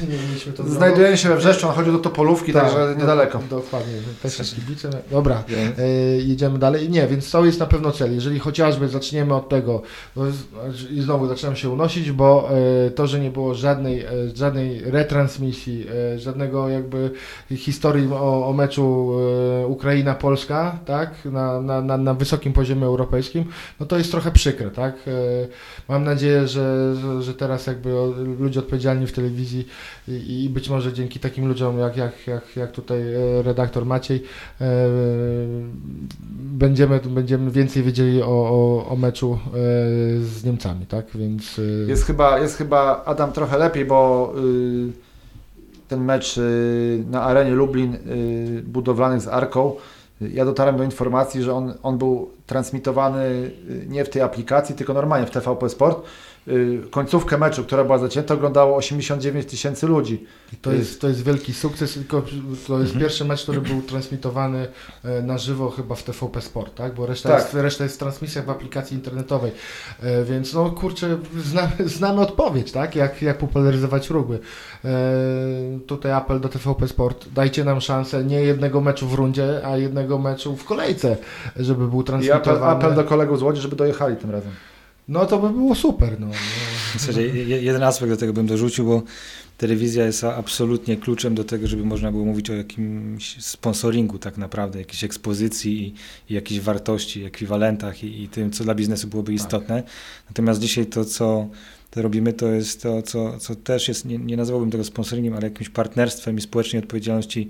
Nie, znajdujemy się we Wrzeszczu, on chodzi do Topolówki, tak, także niedaleko. Dokładnie. Też jest kibice. Dobra, e, jedziemy dalej. Nie, więc to jest na pewno cel. Jeżeli chociażby zaczniemy od tego, no, i znowu zaczynam się unosić, bo e, to, że nie było żadnej, e, żadnej retransmisji, e, żadnego jakby historii o, o meczu e, Ukraina-Polska, tak, na, na, na, na wysokim poziomie europejskim, no to jest trochę przykre, tak. E, mam nadzieję, że, że, że teraz jakby o, ludzie odpowiedzialni w telewizji i, i być może dzięki takim ludziom jak, jak, jak, jak tutaj redaktor Maciej, e, będziemy, będziemy więcej wiedzieli o, o, o meczu e, z Niemcami, tak? Więc e... jest, chyba, jest chyba Adam trochę lepiej, bo y, ten mecz y, na arenie Lublin y, budowlanych z Arką, ja dotarłem do informacji, że on, on był transmitowany nie w tej aplikacji, tylko normalnie w T V P Sport. Końcówkę meczu, która była zacięta, oglądało osiemdziesiąt dziewięć tysięcy ludzi. I to jest, to jest wielki sukces, tylko to jest pierwszy mecz, który był transmitowany na żywo chyba w T V P Sport, tak? Bo reszta, tak. Jest, reszta jest w transmisjach w aplikacji internetowej, więc no kurczę, znamy, znamy odpowiedź, tak? Jak, jak popularyzować rugby. Tutaj apel do T V P Sport, dajcie nam szansę nie jednego meczu w rundzie, a jednego meczu w kolejce, żeby był transmitowany. I apel, apel do kolegów z Łodzi, żeby dojechali tym razem. No to by było super. No. Słuchajcie, jeden aspekt do tego bym dorzucił, bo telewizja jest absolutnie kluczem do tego, żeby można było mówić o jakimś sponsoringu tak naprawdę, jakiejś ekspozycji i, i jakiejś wartości, ekwiwalentach i, i tym, co dla biznesu byłoby istotne. Tak. Natomiast dzisiaj to, co to robimy, to jest to, co, co też jest, nie, nie nazwałbym tego sponsoringiem, ale jakimś partnerstwem i społecznej odpowiedzialności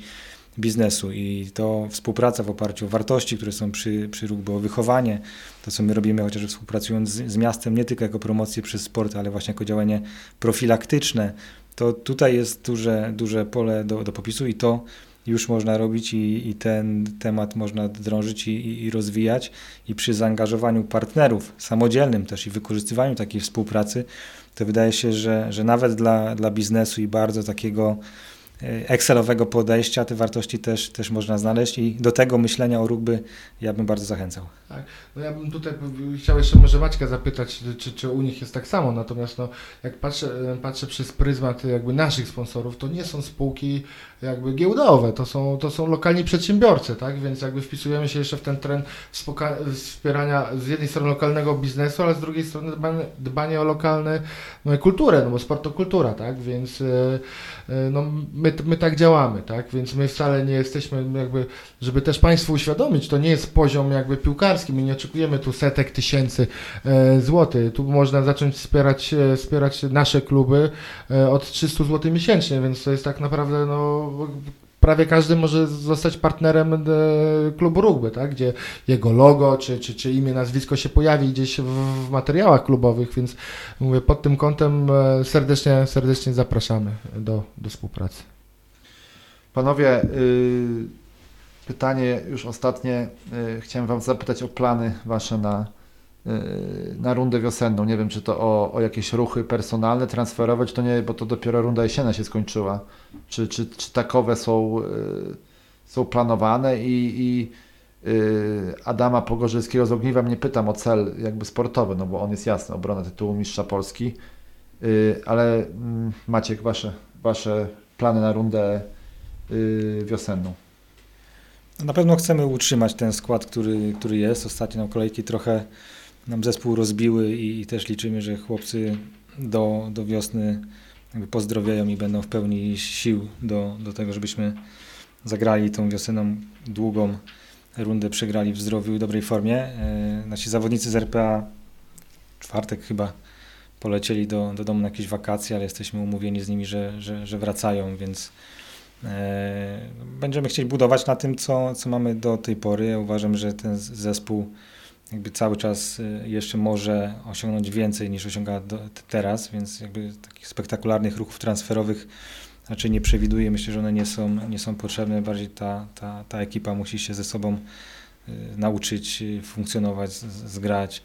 biznesu i to współpraca w oparciu o wartości, które są przy, przy rugby, o wychowanie, to co my robimy chociażby współpracując z, z miastem, nie tylko jako promocję przez sport, ale właśnie jako działanie profilaktyczne, to tutaj jest duże, duże pole do, do popisu i to już można robić i, i ten temat można drążyć i, i rozwijać i przy zaangażowaniu partnerów samodzielnym też i wykorzystywaniu takiej współpracy, to wydaje się, że, że nawet dla, dla biznesu i bardzo takiego excelowego podejścia, te wartości też, też można znaleźć i do tego myślenia o rugby ja bym bardzo zachęcał. Tak. No ja bym tutaj chciał jeszcze może Maćka zapytać, czy, czy u nich jest tak samo, natomiast no, jak patrzę, patrzę przez pryzmat jakby naszych sponsorów, to nie są spółki jakby giełdowe, to są, to są lokalni przedsiębiorcy, tak, więc jakby wpisujemy się jeszcze w ten trend wspierania z jednej strony lokalnego biznesu, ale z drugiej strony dbanie, dbanie o lokalne no, kulturę, no bo sport to kultura, tak, więc no, my, my tak działamy, tak, więc my wcale nie jesteśmy jakby, żeby też Państwu uświadomić, to nie jest poziom jakby piłkarski, my nie oczekujemy tu setek tysięcy e, złotych, tu można zacząć wspierać, wspierać nasze kluby e, od trzysta złotych miesięcznie, więc to jest tak naprawdę no prawie każdy może zostać partnerem klubu rugby, tak? Gdzie jego logo czy, czy, czy imię, nazwisko się pojawi gdzieś w, w materiałach klubowych, więc mówię, pod tym kątem serdecznie, serdecznie zapraszamy do, do współpracy. Panowie, yy, pytanie już ostatnie. Yy, chciałem Wam zapytać o plany Wasze na, yy, na rundę wiosenną. Nie wiem, czy to o, o jakieś ruchy personalne, transferowe, czy to nie, bo to dopiero runda jesienna się skończyła. Czy, czy, czy takowe są, yy, są planowane i, i yy, Adama Pogorzelskiego z Ogniwa nie pytam o cel jakby sportowy, no bo on jest jasny, obrona tytułu mistrza Polski, yy, ale yy, Maciek, wasze, wasze plany na rundę yy, wiosenną. Na pewno chcemy utrzymać ten skład, który, który jest. Ostatnio nam kolejki trochę nam zespół rozbiły i, i też liczymy, że chłopcy do, do wiosny jakby pozdrowiają i będą w pełni sił do, do tego, żebyśmy zagrali tą wiosenną długą rundę, przegrali w zdrowiu i dobrej formie. Nasi zawodnicy z R P A w czwartek chyba polecieli do, do domu na jakieś wakacje, ale jesteśmy umówieni z nimi, że, że, że wracają, więc będziemy chcieli budować na tym, co, co mamy do tej pory. Ja uważam, że ten zespół jakby cały czas jeszcze może osiągnąć więcej niż osiąga do, teraz, więc jakby takich spektakularnych ruchów transferowych raczej nie przewiduję. Myślę, że one nie są, nie są potrzebne. Bardziej ta, ta, ta ekipa musi się ze sobą y, nauczyć funkcjonować, z, zgrać,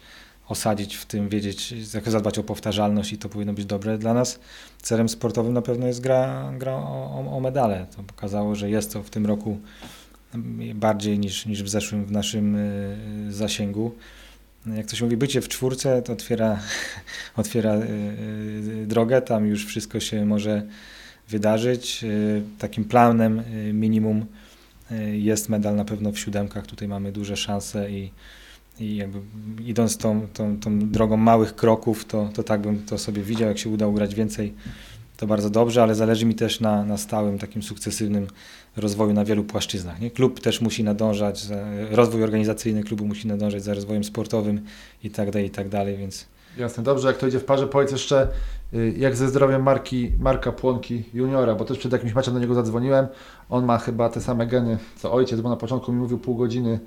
osadzić w tym, wiedzieć, zadbać o powtarzalność i to powinno być dobre. Dla nas celem sportowym na pewno jest gra, gra o, o medale. To pokazało, że jest to w tym roku bardziej niż, niż w zeszłym w naszym zasięgu. Jak to się mówi, bycie w czwórce to otwiera, otwiera drogę, tam już wszystko się może wydarzyć. Takim planem minimum jest medal na pewno w siódemkach, tutaj mamy duże szanse i, i jakby idąc tą, tą, tą drogą małych kroków, to, to tak bym to sobie widział, jak się uda ugrać więcej, to bardzo dobrze, ale zależy mi też na, na stałym, takim sukcesywnym rozwoju na wielu płaszczyznach. Nie? Klub też musi nadążać, za, rozwój organizacyjny klubu musi nadążać za rozwojem sportowym i tak dalej, i tak dalej, więc... Jasne, dobrze, jak to idzie w parze, powiedz jeszcze jak ze zdrowiem Marki, Marka Płonki juniora, bo też przed jakimś meczem do niego zadzwoniłem, on ma chyba te same geny co ojciec, bo na początku mi mówił pół godziny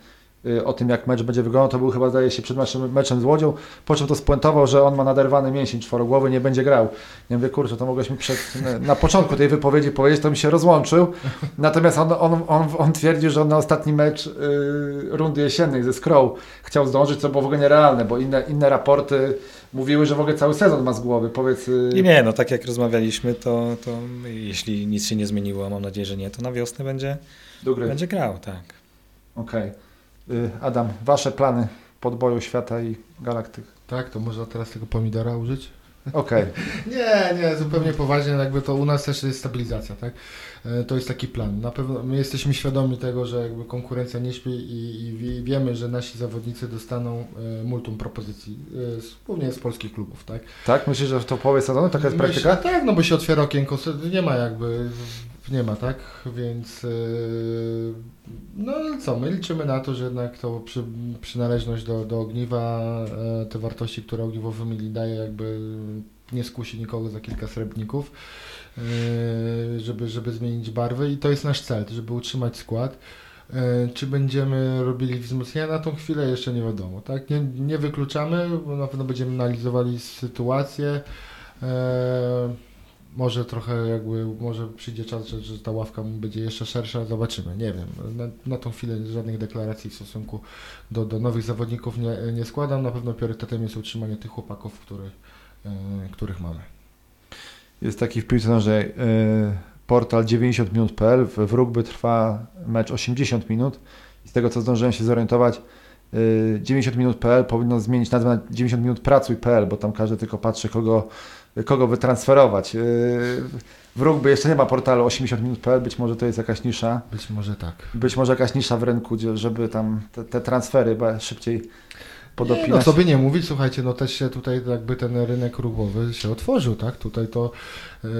o tym, jak mecz będzie wyglądał, to był chyba, zdaje się, przed naszym meczem z Łodzią, po czym to spuentował, że on ma naderwany mięsień czworogłowy, nie będzie grał. Ja mówię, kurczę, to mogłeś mi przed, na początku tej wypowiedzi powiedzieć, to mi się rozłączył. Natomiast on, on, on, on twierdził, że on na ostatni mecz yy, rundy jesiennej ze Skrą chciał zdążyć, co było w ogóle nierealne, bo inne, inne raporty mówiły, że w ogóle cały sezon ma z głowy, powiedz... Nie, nie, no tak jak rozmawialiśmy, to, to jeśli nic się nie zmieniło, a mam nadzieję, że nie, to na wiosnę będzie, będzie grał, tak. Okej. Okay. Adam, wasze plany podboju świata i galaktyk. Tak, to można teraz tego pomidora użyć? Okej. Okay. nie, nie, zupełnie poważnie, jakby to u nas też jest stabilizacja, tak? To jest taki plan. Na pewno my jesteśmy świadomi tego, że jakby konkurencja nie śpi i, i wiemy, że nasi zawodnicy dostaną multum propozycji, głównie z polskich klubów, tak? Tak? Myślisz, że to połowie sezonu taka jest praktyka? Myślę, tak, no bo się otwiera okienko, nie ma jakby... Nie ma, tak? Więc yy, no co, my liczymy na to, że jednak to przy, przynależność do, do Ogniwa, yy, te wartości, które Ogniwo wymieli, daje jakby nie skusi nikogo za kilka srebrników, yy, żeby, żeby zmienić barwy i to jest nasz cel, żeby utrzymać skład. Czy będziemy robili wzmocnienia? Na tą chwilę jeszcze nie wiadomo, tak? Nie, nie wykluczamy, bo na pewno będziemy analizowali sytuację. Yy, Może trochę jakby, może przyjdzie czas, że, że ta ławka będzie jeszcze szersza, zobaczymy, nie wiem. Na, na tą chwilę żadnych deklaracji w stosunku do, do nowych zawodników nie, nie składam. Na pewno priorytetem jest utrzymanie tych chłopaków, których, yy, których mamy. Jest taki wpis, że yy, portal dziewięćdziesiąt minut kropka p l. W rugby trwa mecz osiemdziesiąt minut i z tego co zdążyłem się zorientować, dziewięćdziesiąt minut kropka p l powinno zmienić nazwę na dziewięćdziesiąt minut pracuj kropka p l, bo tam każdy tylko patrzy, kogo, kogo wytransferować. W rugby jeszcze nie ma portalu osiemdziesiąt minut kropka p l, być może to jest jakaś nisza. Być może tak. Być może jakaś nisza w rynku, żeby tam te, te transfery szybciej podopinać. Nie, no co by nie mówić, słuchajcie, no też się tutaj jakby ten rynek rugowy się otworzył, tak? Tutaj to yy,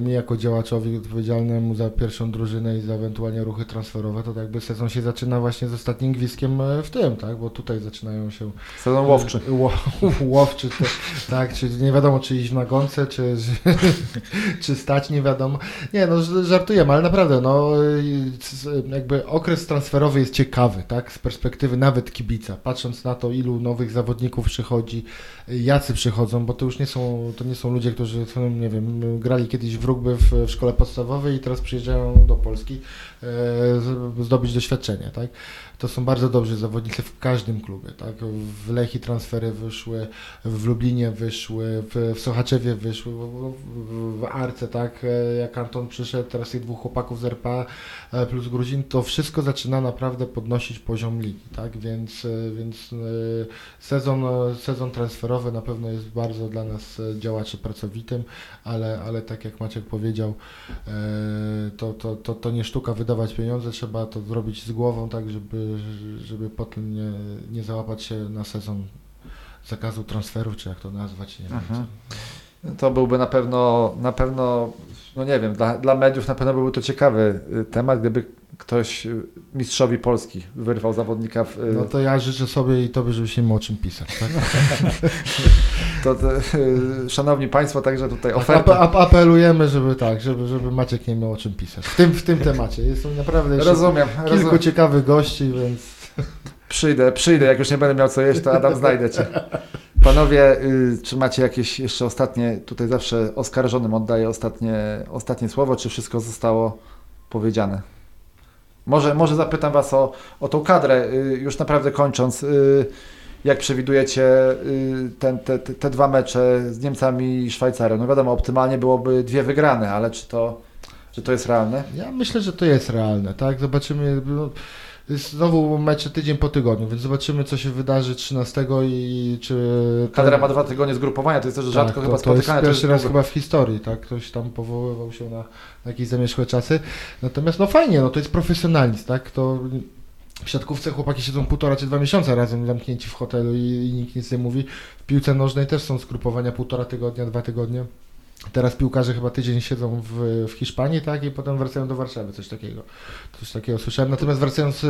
mi jako działaczowi odpowiedzialnemu za pierwszą drużynę i za ewentualnie ruchy transferowe, to jakby sezon się zaczyna właśnie z ostatnim gwizdkiem w tym, tak? Bo tutaj zaczynają się... Sezon łowczy. Ł- łowczy, to, tak? Czy nie wiadomo, czy iść na gące, czy, czy stać, nie wiadomo. Nie, no żartujemy, ale naprawdę, no jakby okres transferowy jest ciekawy, tak? Z perspektywy nawet kibica, patrząc na to, ilu nowych zawodników przychodzi, jacy przychodzą, bo to już nie są, to nie są ludzie, którzy, nie wiem, grali kiedyś w rugby w, w szkole podstawowej i teraz przyjeżdżają do Polski e, zdobyć doświadczenie, tak? To są bardzo dobrzy zawodnicy w każdym klubie, tak? W Lechii transfery wyszły, w Lublinie wyszły, w, w Sochaczewie wyszły, w, w, w Arce, tak? Jak Anton przyszedł, teraz tych dwóch chłopaków z er pe a plus Gruzin, to wszystko zaczyna naprawdę podnosić poziom ligi, tak? Więc, więc Sezon, sezon transferowy na pewno jest bardzo dla nas działaczy pracowitym, ale, ale tak jak Maciek powiedział, to, to, to, to nie sztuka wydawać pieniądze, trzeba to zrobić z głową, tak żeby, żeby potem nie, nie załapać się na sezon zakazu transferów, czy jak to nazwać, nie wiem. To byłby na pewno, na pewno, no nie wiem, dla, dla mediów na pewno byłby to ciekawy temat, gdyby ktoś mistrzowi Polski wyrwał zawodnika. W... No to ja życzę sobie i tobie, żebyś nie miał o czym pisać. Tak? to, to, szanowni Państwo, także tutaj oferta. A, a, apelujemy, żeby tak, żeby, żeby Maciek nie miał o czym pisać. W tym, w tym temacie. Jest on naprawdę jeszcze rozumiem, kilku rozumiem. ciekawych gości, więc... Przyjdę, przyjdę. Jak już nie będę miał co jeść, to Adam znajdę Cię. Panowie, czy macie jakieś jeszcze ostatnie, tutaj zawsze oskarżonym oddaję ostatnie, ostatnie słowo, czy wszystko zostało powiedziane? Może, może zapytam Was o, o tą kadrę, już naprawdę kończąc. Jak przewidujecie ten, te, te dwa mecze z Niemcami i Szwajcarią? No wiadomo, optymalnie byłoby dwie wygrane, ale czy to, czy to jest realne? Ja myślę, że to jest realne, tak? Zobaczymy... Znowu mecze tydzień po tygodniu, więc zobaczymy, co się wydarzy trzynastego i czy... Ten... Kadra ma dwa tygodnie zgrupowania, to jest też rzadko tak, chyba to, to spotykane. To jest pierwszy raz chyba w historii, tak? Ktoś tam powoływał się na, na jakieś zamierzchłe czasy. Natomiast no fajnie, no to jest profesjonalizm, tak? To... W siatkówce chłopaki siedzą półtora czy dwa miesiące razem zamknięci w hotelu i, i nikt nic nie mówi. W piłce nożnej też są zgrupowania półtora tygodnia, dwa tygodnie. Teraz piłkarze chyba tydzień siedzą w, w Hiszpanii, tak, i potem wracają do Warszawy, coś takiego, coś takiego słyszałem. Natomiast wracając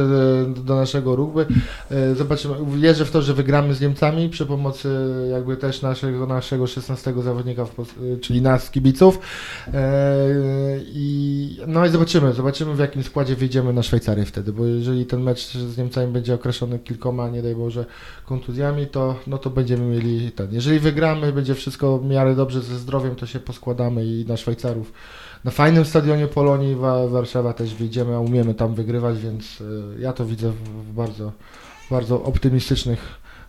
do naszego rugby, zobaczymy, wierzę w to, że wygramy z Niemcami przy pomocy jakby też naszego, naszego szesnastego zawodnika, w Pol- czyli nas, kibiców. I, no i zobaczymy, zobaczymy w jakim składzie wyjdziemy na Szwajcarię wtedy, bo jeżeli ten mecz z Niemcami będzie określony kilkoma, nie daj Boże, kontuzjami, to, no to będziemy mieli ten. Jeżeli wygramy, będzie wszystko w miarę dobrze ze zdrowiem, to się poskładamy i na Szwajcarów na fajnym stadionie Polonii wa- Warszawa też wyjdziemy, a umiemy tam wygrywać, więc y, ja to widzę w bardzo, bardzo optymistycznych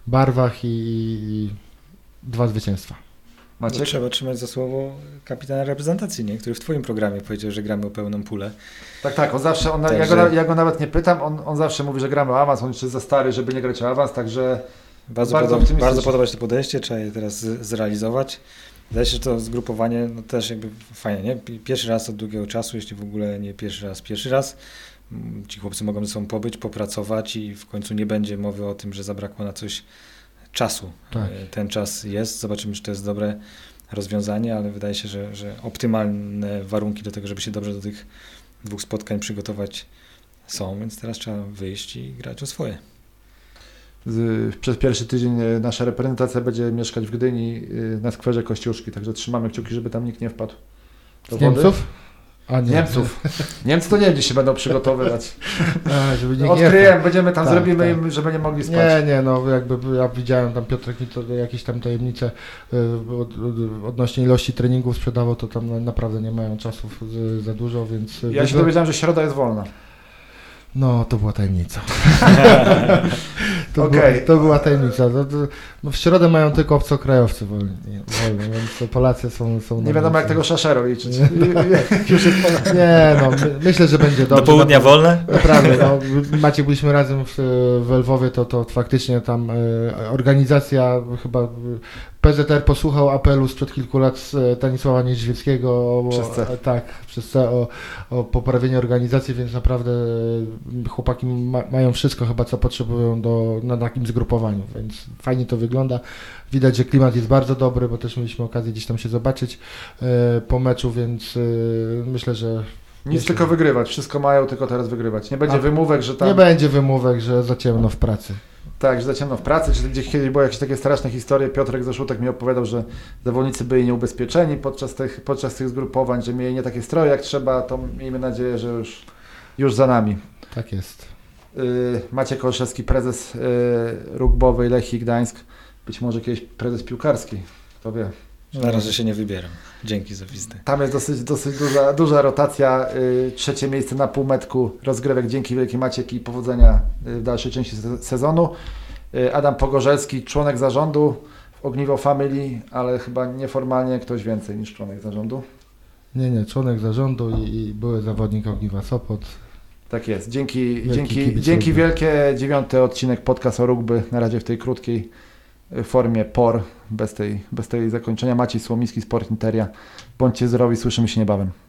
barwach i, i dwa zwycięstwa. Maciek? Trzeba trzymać za słowo kapitana reprezentacji, nie? Który w Twoim programie powiedział, że gramy o pełną pulę. Tak, tak, on zawsze, on, także... ja, go, ja go nawet nie pytam, on, on zawsze mówi, że gramy o awans, on jeszcze jest za stary, żeby nie grać o awans, także bardzo, bardzo optymistycznie. Bardzo podoba się to podejście, trzeba je teraz z- zrealizować. Wydaje się, że to zgrupowanie no też jakby fajnie, nie? Pierwszy raz od długiego czasu, jeśli w ogóle nie pierwszy raz, pierwszy raz. Ci chłopcy mogą ze sobą pobyć, popracować i w końcu nie będzie mowy o tym, że zabrakło na coś czasu. Tak. Ten czas jest, zobaczymy, czy to jest dobre rozwiązanie, ale wydaje się, że, że optymalne warunki do tego, żeby się dobrze do tych dwóch spotkań przygotować są, więc teraz trzeba wyjść i grać o swoje. Przez pierwszy tydzień nasza reprezentacja będzie mieszkać w Gdyni na skwerze Kościuszki, także trzymamy kciuki, żeby tam nikt nie wpadł. Z Niemców? A nie. Niemców. Niemcy to Niemcy się będą przygotowywać. A, odkryłem, będziemy tam, tak, zrobimy tak. Im, żeby nie mogli spać. Nie, nie, no jakby ja widziałem tam Piotrek jakieś tam tajemnice od, odnośnie ilości treningów sprzedawał, to tam naprawdę nie mają czasów za dużo, więc... Ja się dowiedziałem, że środa jest wolna. No, to była tajemnica. to, okay. była, to była tajemnica. To, to, no w środę mają tylko obcokrajowcy wolni, wolni, więc Polacy są... są nie wiadomo, jak tego Szaszero liczyć. Już jest ponad... Nie, no, my, myślę, że będzie dobrze. Do południa na, wolne? Naprawdę. No, Maciek, byliśmy razem w, w Lwowie, to, to faktycznie tam y, organizacja chyba... P Z R posłuchał apelu sprzed kilku lat Stanisława Niedźwieckiego o, przez C. Tak, przez C, o, o poprawienie organizacji, więc naprawdę chłopaki ma, mają wszystko chyba, co potrzebują do, na takim zgrupowaniu, więc fajnie to wygląda. Widać, że klimat jest bardzo dobry, bo też mieliśmy okazję gdzieś tam się zobaczyć y, po meczu, więc y, myślę, że... Nic Jeśli... tylko wygrywać, wszystko mają, tylko teraz wygrywać. Nie będzie A, wymówek, że tam... Nie będzie wymówek, że za ciemno w pracy. Tak, że za ciemno w pracy, czy gdzieś kiedyś były jakieś takie straszne historie. Piotrek Zeszłutek mi opowiadał, że zawodnicy byli nieubezpieczeni podczas tych, podczas tych zgrupowań, że mieli nie takie stroje jak trzeba, to miejmy nadzieję, że już, już za nami. Tak jest. Y, Maciej Kolszewski, prezes y, rugbowej Lechii Gdańsk, być może kiedyś prezes piłkarski, kto wie. Na razie się nie wybieram. Dzięki za wizytę. Tam jest dosyć, dosyć duża, duża rotacja. Yy, trzecie miejsce na półmetku rozgrywek. Dzięki wielkie, Maciek, i powodzenia w dalszej części sezonu. Yy, Adam Pogorzelski, członek zarządu w Ogniwo Family, ale chyba nieformalnie ktoś więcej niż członek zarządu. Nie, nie, członek zarządu i, i były zawodnik Ogniwa Sopot. Tak jest. Dzięki, wielki dzięki, dzięki wielkie. Dziewiąty odcinek podcast o rugby. Na razie w tej krótkiej formie por, bez tej, bez tej zakończenia. Maciej Słomiński, Sport Interia. Bądźcie zdrowi, słyszymy się niebawem.